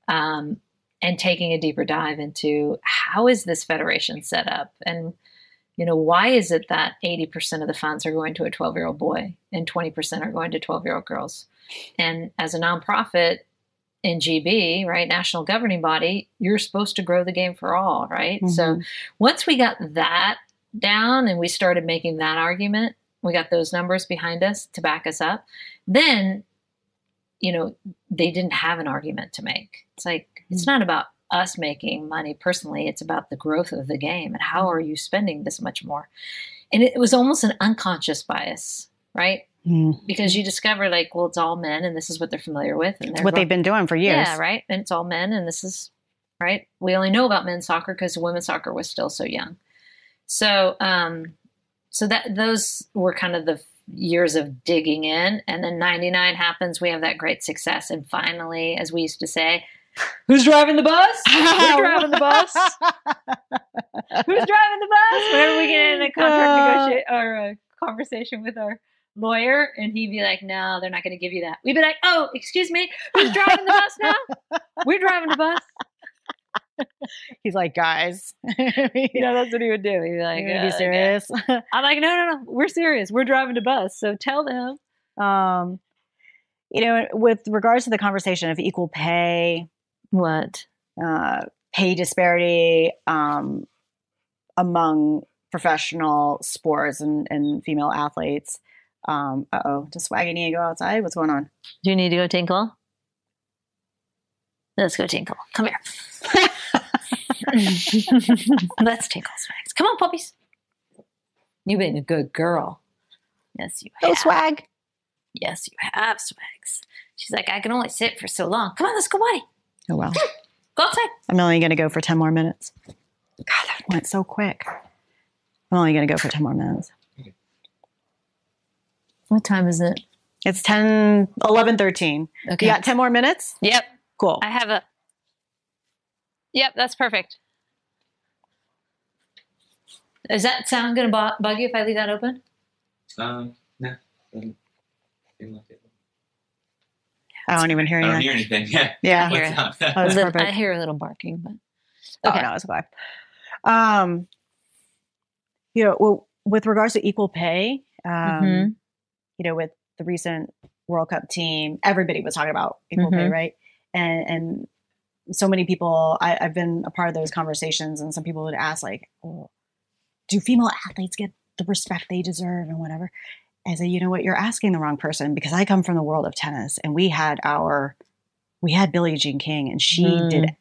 And taking a deeper dive into how is this federation set up? And, you know, why is it that 80% of the funds are going to a 12-year-old boy and 20% are going to 12-year-old girls? And as a nonprofit in GB, right, national governing body, you're supposed to grow the game for all, right? Mm-hmm. So once we got that down and we started making that argument, we got those numbers behind us to back us up. Then, you know, they didn't have an argument to make. It's like, it's not about us making money personally. It's about the growth of the game and how are you spending this much more? And it was almost an unconscious bias, right? Mm. Because you discover like, well, it's all men and this is what they're familiar with. And what they've been doing for years. Yeah, right. And it's all men and this is, right? We only know about men's soccer because women's soccer was still so young. So, so that those were kind of the years of digging in. And then 99 happens. We have that great success. And finally, as we used to say, who's driving the bus? Who's driving the bus? Who's driving the bus? Whenever we get in a conversation with our lawyer, and he'd be like, no, they're not going to give you that. We'd be like, oh, excuse me, who's driving the bus now? We're driving the bus. He's like, guys, that's what he would do. He'd be like, are you serious? Okay. I'm like, no, we're serious. We're driving the bus. So tell them. You know, with regards to the conversation of equal pay, pay disparity among professional sports and female athletes. Does Swaggy need to go outside? What's going on? Do you need to go tinkle? Let's go tinkle. Come here. Let's tinkle, Swags. Come on, puppies. You've been a good girl. Yes, you have. Go, Swag. Yes, you have, Swags. She's like, I can only sit for so long. Come on, let's go, buddy. Oh, well. Go outside. I'm only going to go for 10 more minutes. God, that went so quick. I'm only going to go for 10 more minutes. What time is it? It's 11:13. Okay. You got 10 more minutes? Yep. Cool. I have yep, that's perfect. Is that sound going to bug you if I leave that open? No. Yeah. I don't even hear anything. I don't hear anything. Yeah. I hear a little barking, but okay. Oh, no, it's okay. You know, well, with regards to equal pay, mm-hmm. you know, with the recent World Cup team, everybody was talking about equal mm-hmm. pay, right? And so many people, I've been a part of those conversations, and some people would ask, like, oh, do female athletes get the respect they deserve and whatever? I said, you know what, you're asking the wrong person, because I come from the world of tennis, and we had Billie Jean King, and she did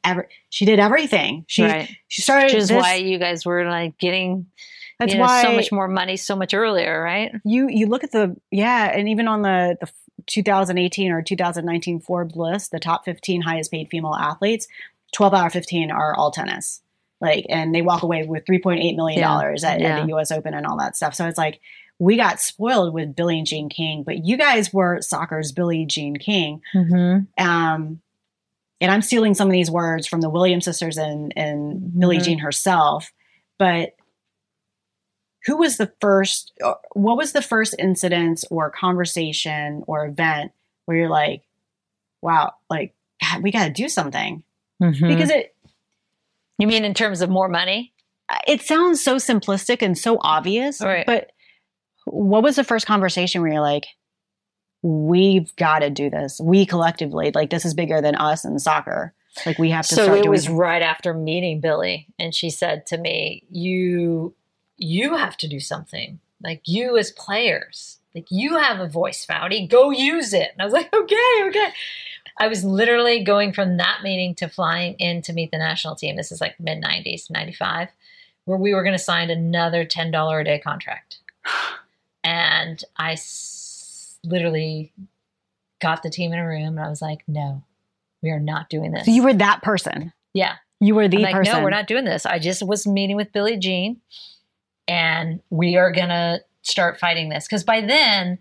everything. She started, which is why you guys were like getting why so much more money so much earlier, right? You look at and even on the 2018 or 2019 Forbes list, the top 15 highest paid female athletes, 12 out of 15 are all tennis. Like, and they walk away with $3.8 million at the US Open and all that stuff. So it's like, we got spoiled with Billie Jean King, but you guys were soccer's Billie Jean King. Mm-hmm. And I'm stealing some of these words from the Williams sisters and mm-hmm. Billie Jean herself. But who was the first? What was the first incident or conversation or event where you're like, "Wow, like God, we got to do something"? Mm-hmm. Because it. You mean in terms of more money? It sounds so simplistic and so obvious, right. But. What was the first conversation where you're like, we've got to do this. We collectively, like, this is bigger than us and soccer. Like, we have to start doing it. So it was right after meeting Billie, and she said to me, you have to do something. Like, you as players, like, you have a voice, Foudy. Go use it. And I was like, okay. I was literally going from that meeting to flying in to meet the national team. This is like mid-90s, 95, where we were going to sign another $10 a day contract. And I literally got the team in a room, and I was like, no, we are not doing this. So you were that person. Yeah. You were the person. No, we're not doing this. I just was meeting with Billie Jean, and we are going to start fighting this. Because by then,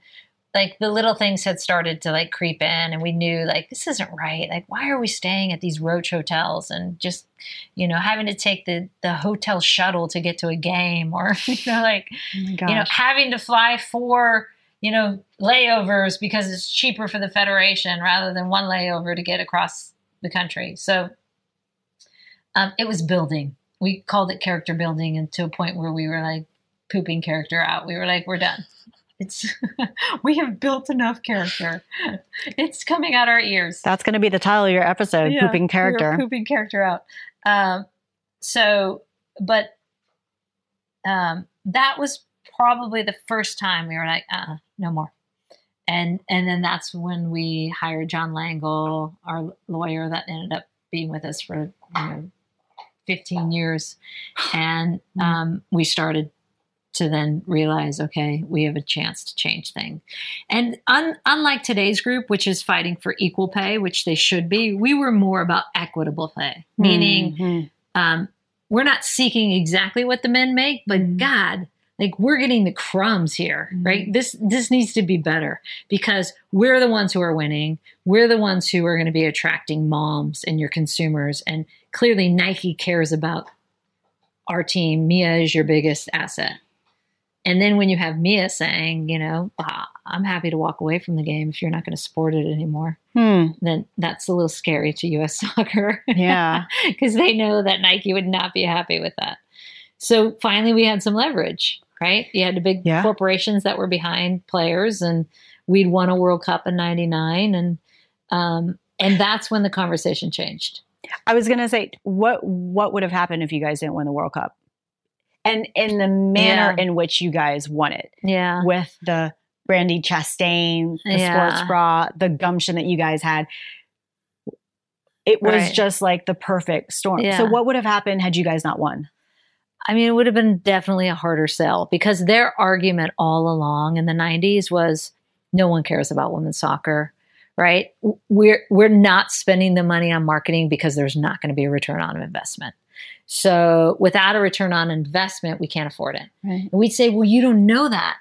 like, the little things had started to, like, creep in, and we knew, like, this isn't right. Like, why are we staying at these roach hotels and just, you know, having to take the hotel shuttle to get to a game, or, you know, like, you know, having to fly 4, you know, layovers because it's cheaper for the federation rather than one layover to get across the country. So it was building. We called it character building, and to a point where we were, like, pooping character out. We were like, we're done. We have built enough character. It's coming out our ears. That's going to be the title of your episode, pooping character. We were pooping character out. That was probably the first time we were like, no more. And then that's when we hired John Langle, our lawyer that ended up being with us for 15 years. And we started to then realize, okay, we have a chance to change things. And unlike today's group, which is fighting for equal pay, which they should be, we were more about equitable pay, meaning we're not seeking exactly what the men make, but God, like, we're getting the crumbs here, right? This needs to be better, because we're the ones who are winning. We're the ones who are going to be attracting moms and your consumers. And clearly Nike cares about our team. Mia is your biggest asset. And then when you have Mia saying, you know, I'm happy to walk away from the game if you're not going to support it anymore, then that's a little scary to U.S. Soccer. Yeah. Because they know that Nike would not be happy with that. So finally we had some leverage, right? You had the big corporations that were behind players, and we'd won a World Cup in 99. And that's when the conversation changed. I was going to say, what would have happened if you guys didn't win the World Cup? And in the manner in which you guys won it. Yeah. With the Brandi Chastain, the sports bra, the gumption that you guys had. It was just like the perfect storm. Yeah. So what would have happened had you guys not won? I mean, it would have been definitely a harder sell, because their argument all along in the 90s was no one cares about women's soccer, right? We're not spending the money on marketing because there's not going to be a return on investment. So without a return on investment, we can't afford it. Right. And we'd say, well, you don't know that.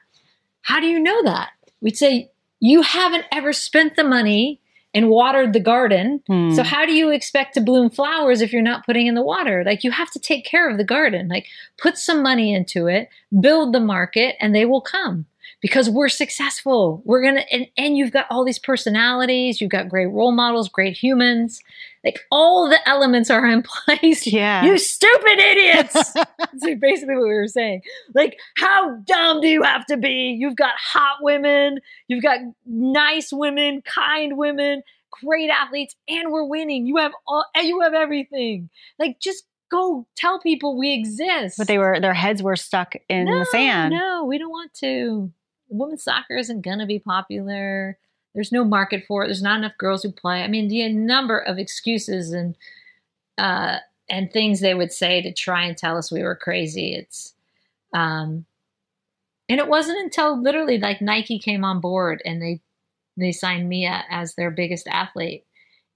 How do you know that? We'd say, you haven't ever spent the money and watered the garden. So how do you expect to bloom flowers if you're not putting in the water? Like, you have to take care of the garden, like, put some money into it, build the market, and they will come. because we're successful. We're going to, and you've got all these personalities, you've got great role models, great humans, like all the elements are in place. Yeah. You stupid idiots. That's basically what we were saying. Like, how dumb do you have to be? You've got hot women, you've got nice women, kind women, great athletes, and we're winning. You have all, you have everything. Like, just go tell people we exist. But they were, their heads were stuck in the sand. No, we don't want to. Women's soccer isn't going to be popular. There's no market for it. There's not enough girls who play. I mean, the number of excuses and things they would say to try and tell us we were crazy. It's, and it wasn't until literally like Nike came on board and they signed Mia as their biggest athlete.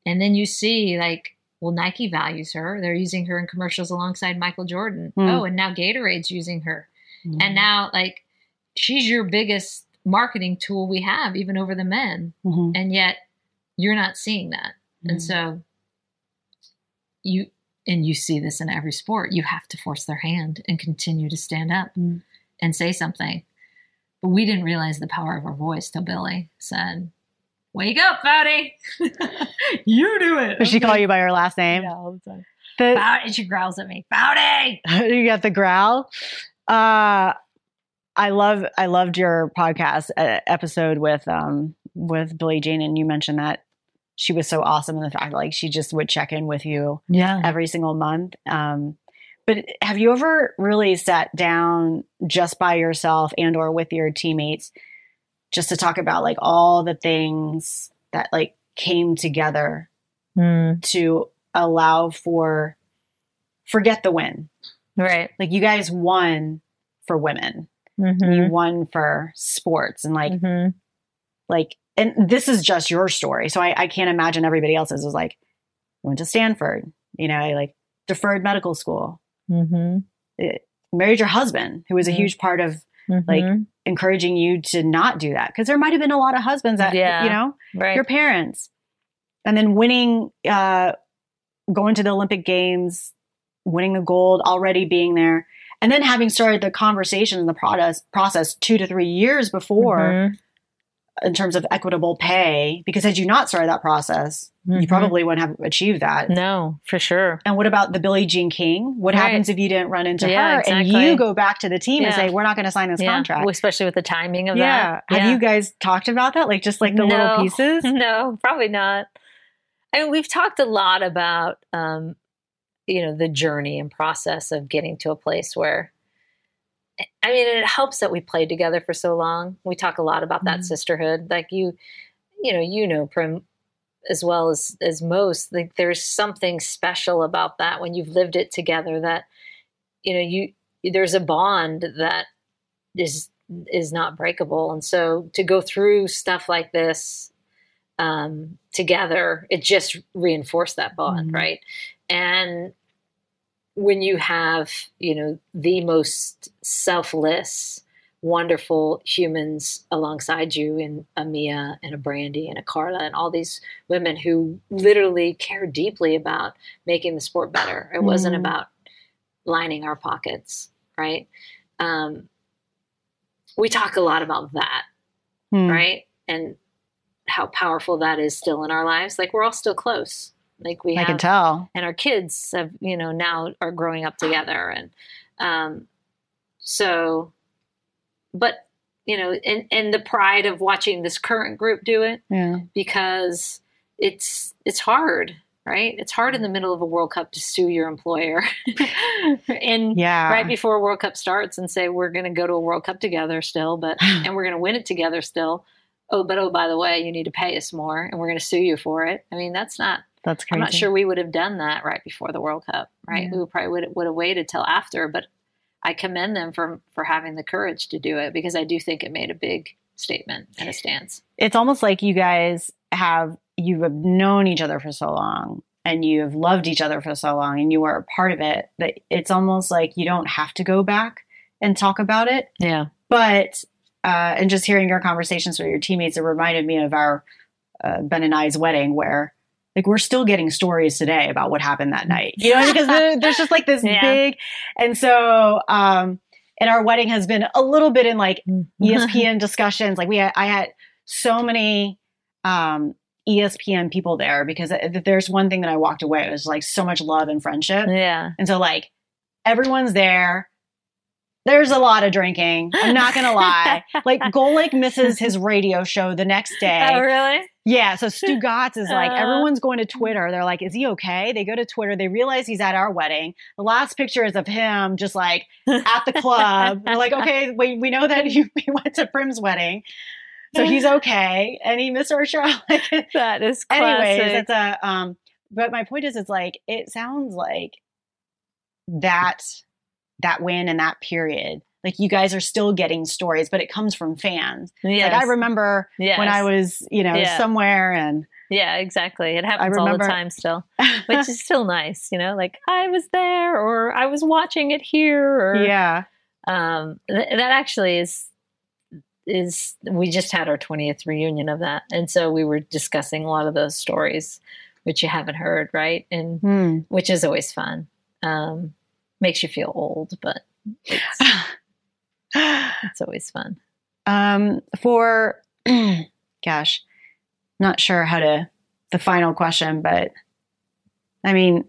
And then you see like, well, Nike values her. They're using her in commercials alongside Michael Jordan. Mm. Oh, and now Gatorade's using her. Mm. And now, like, she's your biggest marketing tool we have, even over the men. Mm-hmm. And yet you're not seeing that. Mm. And so you see this in every sport. You have to force their hand and continue to stand up and say something. But we didn't realize the power of our voice till Billie said, "Wake up, Foudy! You do it." Does she call you by her last name? Yeah, all the time. And she growls at me, "Foudy!" You got the growl. I loved your podcast episode with Billie Jean, and you mentioned that she was so awesome in the fact like she just would check in with you every single month. But have you ever really sat down just by yourself and or with your teammates just to talk about like all the things that like came together to allow for, forget the win, right? Like you guys won for women, you won for sports, and like, like, and this is just your story. So I can't imagine everybody else's. It was like, I went to Stanford, you know, I like deferred medical school, married your husband, who was a huge part of like encouraging you to not do that, because there might have been a lot of husbands that you know, your parents, and then winning, going to the Olympic Games, winning the gold, already being there, and then having started the conversation and the process 2 to 3 years before in terms of equitable pay, because had you not started that process, you probably wouldn't have achieved that. No, for sure. And what about the Billie Jean King? What happens if you didn't run into her and you go back to the team and say, we're not going to sign this contract? Well, especially with the timing of that. Have you guys talked about that? Like just like the little pieces? No, probably not. I mean, we've talked a lot about, you know, the journey and process of getting to a place where, I mean, it helps that we played together for so long. We talk a lot about that sisterhood. Like you know, Prim, as well as most, like there's something special about that when you've lived it together, that, you know, there's a bond that is not breakable. And so to go through stuff like this, together, it just reinforced that bond. Right. And when you have, you know, the most selfless, wonderful humans alongside you in a Mia and a Brandi and a Carla and all these women who literally care deeply about making the sport better. It wasn't about lining our pockets, right? We talk a lot about that, right? And how powerful that is still in our lives. Like we're all still close. Like we have, I can tell. And our kids have, you know, now are growing up together. And, so, but, you know, and the pride of watching this current group do it because it's hard, right? It's hard in the middle of a World Cup to sue your employer and right before a World Cup starts and say, we're going to go to a World Cup together still, but, and we're going to win it together still. Oh, but, by the way, you need to pay us more and we're going to sue you for it. I mean, that's not. That's crazy. I'm not sure we would have done that right before the World Cup, right? Yeah. We probably would have waited till after, but I commend them for having the courage to do it, because I do think it made a big statement and a stance. It's almost like you guys you have known each other for so long and you have loved each other for so long and you are a part of it, that it's almost like you don't have to go back and talk about it. Yeah. But, and just hearing your conversations with your teammates, it reminded me of our Ben and I's wedding where, like we're still getting stories today about what happened that night, you know, because there's just like this big. And so, And our wedding has been a little bit in like ESPN discussions. Like I had so many ESPN people there, because there's one thing that I walked away. It was like so much love and friendship. Yeah. And so like everyone's there. There's a lot of drinking. I'm not going to lie. Like Golic misses his radio show the next day. Oh, really? Yeah. So Stu Gatz is like, everyone's going to Twitter. They're like, is he okay? They go to Twitter. They realize he's at our wedding. The last picture is of him just like at the club. They're like, okay, we know that he went to Prim's wedding. So he's okay. And he missed our show. That is classic. Anyways, it's a, but my point is, it's like, it sounds like that win and that period, like you guys are still getting stories, but it comes from fans. Yes. Like I remember when I was, somewhere and. Yeah, exactly. It happens all the time still, which is still nice. You know, like I was there or I was watching it here. Or, that actually is we just had our 20th reunion of that. And so we were discussing a lot of those stories, which you haven't heard. Right. And which is always fun. Makes you feel old, but it's always fun. Not sure how to, the final question, but I mean,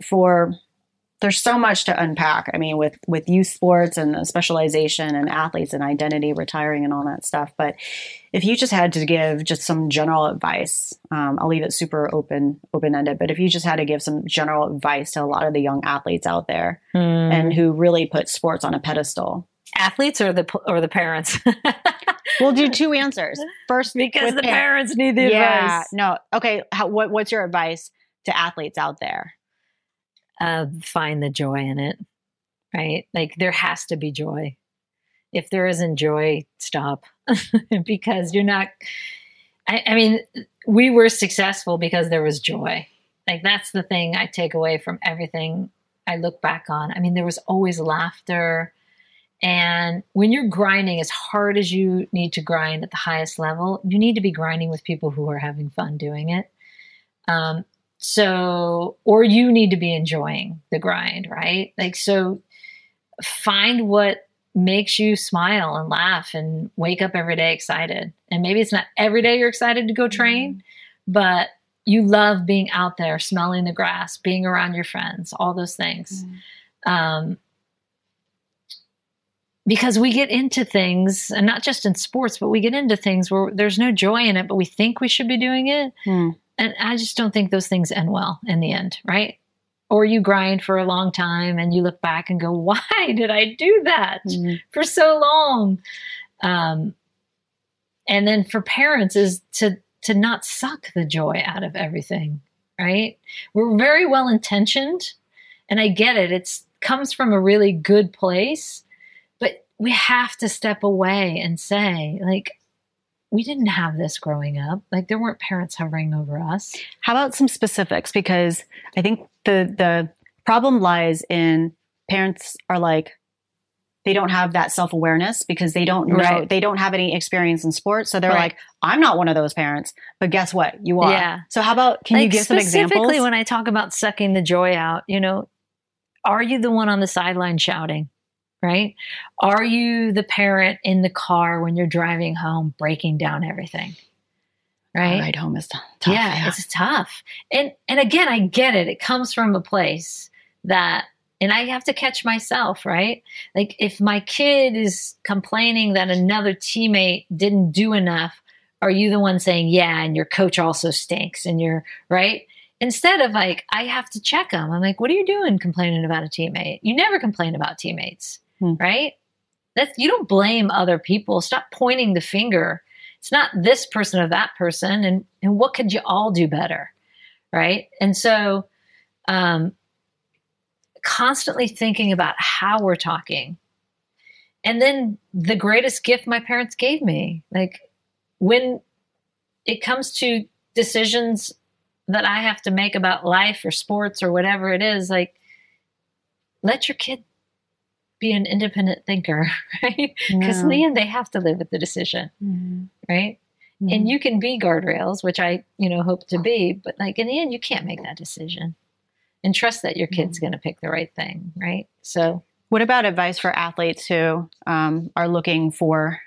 there's so much to unpack. I mean, with youth sports and the specialization and athletes and identity, retiring and all that stuff. But if you just had to give just some general advice, I'll leave it super open-ended, but if you just had to give some general advice to a lot of the young athletes out there and who really put sports on a pedestal. Athletes or the parents? We'll do two answers. First, because the parents need the advice. Yeah, no. Okay. What's your advice to athletes out there? Find the joy in it, right? Like there has to be joy. If there isn't joy, stop because you're not, I mean, we were successful because there was joy. Like that's the thing I take away from everything I look back on. I mean, there was always laughter. And when you're grinding as hard as you need to grind at the highest level, you need to be grinding with people who are having fun doing it. So, or you need to be enjoying the grind, right? Like, so find what makes you smile and laugh and wake up every day excited. And maybe it's not every day you're excited to go train, but you love being out there, smelling the grass, being around your friends, all those things. Because we get into things, and not just in sports, but we get into things where there's no joy in it, but we think we should be doing it. And I just don't think those things end well in the end, right? Or you grind for a long time and you look back and go, why did I do that for so long? And then for parents is to not suck the joy out of everything, right? We're very well intentioned and I get it. It comes from a really good place, but we have to step away and say like, we didn't have this growing up. Like there weren't parents hovering over us. How about some specifics? Because I think the problem lies in parents are like, they don't have that self-awareness because they don't know, they don't have any experience in sports. So they're like, I'm not one of those parents, but guess what? You are. Yeah. So how about, can you give some examples? Specifically when I talk about sucking the joy out, you know, are you the one on the sideline shouting? Right? Are you the parent in the car when you're driving home, breaking down everything? Right? Ride home is tough. Yeah, it's tough. And again, I get it. It comes from a place that, and I have to catch myself, right? Like if my kid is complaining that another teammate didn't do enough, are you the one saying, yeah, and your coach also stinks and you're right? Instead of like, I have to check them. I'm like, what are you doing complaining about a teammate? You never complain about teammates. Right? You don't blame other people. Stop pointing the finger. It's not this person or that person. And what could you all do better? Right? And so constantly thinking about how we're talking. And then the greatest gift my parents gave me, like when it comes to decisions that I have to make about life or sports or whatever it is, like let your kid be an independent thinker, right? Because Leon, they have to live with the decision, right? And you can be guardrails, which I, hope to be, but like in the end, you can't make that decision and trust that your kid's going to pick the right thing, right? So What about advice for athletes who are looking for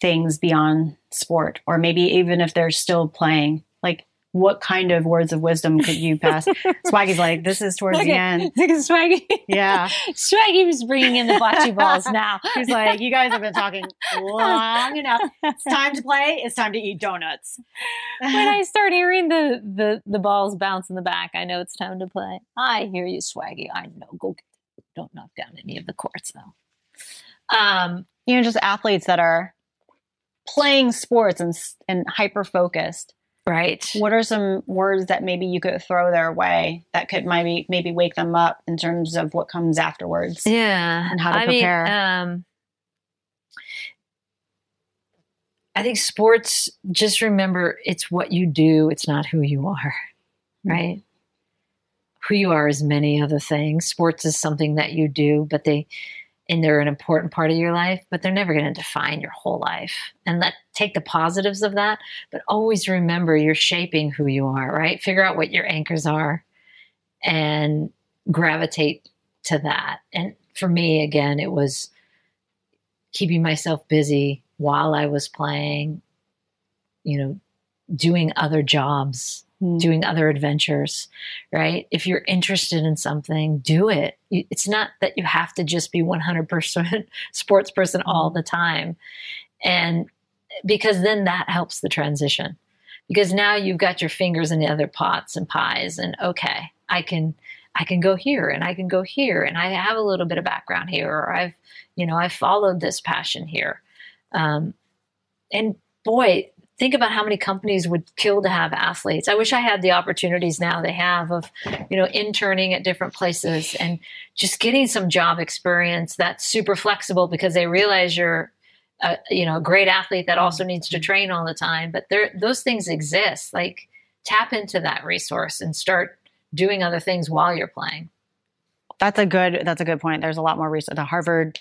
things beyond sport, or maybe even if they're still playing? Like, what kind of words of wisdom could you pass? Swaggy's like, this is towards the end. Look at Swaggy. Yeah. Swaggy was bringing in the bocce balls now. He's like, you guys have been talking long enough. It's time to play. It's time to eat donuts. When I start hearing the balls bounce in the back, I know it's time to play. I hear you, Swaggy. I know. Go get, don't knock down any of the courts, though. You know, just athletes that are playing sports and hyper-focused. Right. What are some words that maybe you could throw their way that could maybe wake them up in terms of what comes afterwards? Yeah. And how to prepare. Mean, I think sports, just remember, it's what you do. It's not who you are, right? Mm-hmm. Who you are is many other things. Sports is something that you do, but they're an important part of your life, but they're never going to define your whole life. And take the positives of that, but always remember you're shaping who you are, right? Figure out what your anchors are and gravitate to that. And for me, again, it was keeping myself busy while I was playing, you know, doing other jobs, doing other adventures, right? If you're interested in something, do it. It's not that you have to just be 100% sports person all the time. And because then that helps the transition, because now you've got your fingers in the other pots and pies, and okay, I can go here and I can go here. And I have a little bit of background here, or I've followed this passion here. And boy, think about how many companies would kill to have athletes. I wish I had the opportunities now they have of, you know, interning at different places and just getting some job experience that's super flexible, because they realize you're a great athlete that also needs to train all the time. But those things exist. Like, tap into that resource and start doing other things while you're playing. That's a good point. There's a lot more research. The Harvard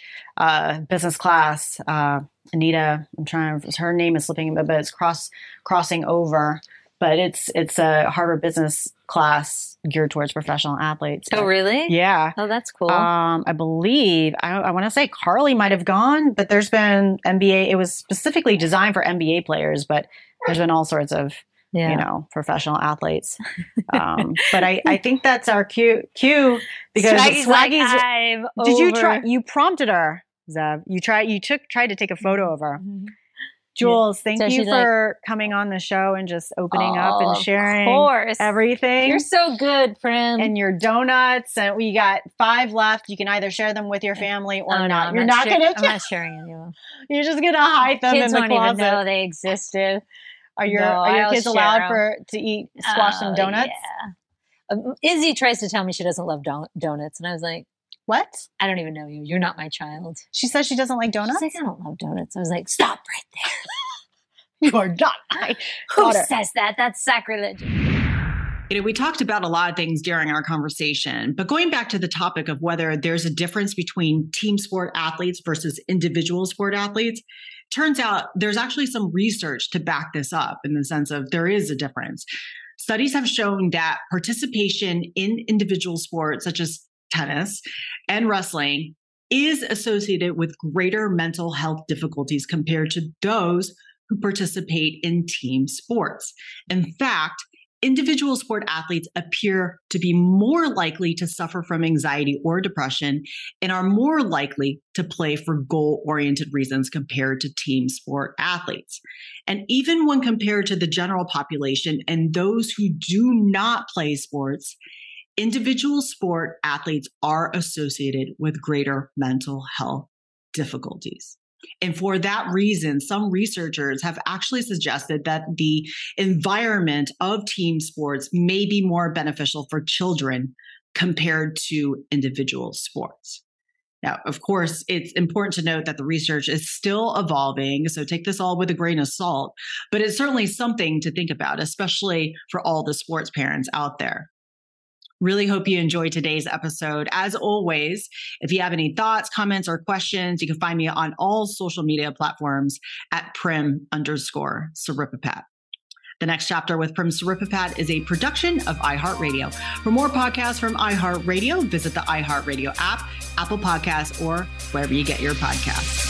business class, Anita, her name is slipping, but it's crossing over. But it's a Harvard business class geared towards professional athletes. But, oh, really? Yeah. Oh, that's cool. I believe, I want to say Carly might have gone, but there's been NBA. It was specifically designed for NBA players, but there's been all sorts of professional athletes. But I think that's our cue because Swaggy's you prompted her, Zeb. You tried to take a photo of her. Mm-hmm. Jules, thank you for coming on the show and just opening up and sharing everything. You're so good, Prim. And your donuts. And we got 5 left. You can either share them with your family or not. You're not going to. I'm not sharing any of them. You're just going to hide them in the closet. Kids don't even know they existed. Are your kids allowed to eat squash and donuts? Yeah. Izzy tries to tell me she doesn't love donuts. And I was like, what? I don't even know you. You're not my child. She says she doesn't like donuts? She's like, I don't love donuts. I was like, stop right there. You are not my daughter. Who says that? That's sacrilege. You know, we talked about a lot of things during our conversation, but going back to the topic of whether there's a difference between team sport athletes versus individual sport athletes, turns out there's actually some research to back this up, in the sense of there is a difference. Studies have shown that participation in individual sports, such as tennis and wrestling, is associated with greater mental health difficulties compared to those who participate in team sports. In fact, individual sport athletes appear to be more likely to suffer from anxiety or depression and are more likely to play for goal-oriented reasons compared to team sport athletes. And even when compared to the general population and those who do not play sports, individual sport athletes are associated with greater mental health difficulties. And for that reason, some researchers have actually suggested that the environment of team sports may be more beneficial for children compared to individual sports. Now, of course, it's important to note that the research is still evolving, so take this all with a grain of salt, but it's certainly something to think about, especially for all the sports parents out there. Really hope you enjoyed today's episode. As always, if you have any thoughts, comments, or questions, you can find me on all social media platforms at Prim _Siripipat. The Next Chapter with Prim Siripipat is a production of iHeartRadio. For more podcasts from iHeartRadio, visit the iHeartRadio app, Apple Podcasts, or wherever you get your podcasts.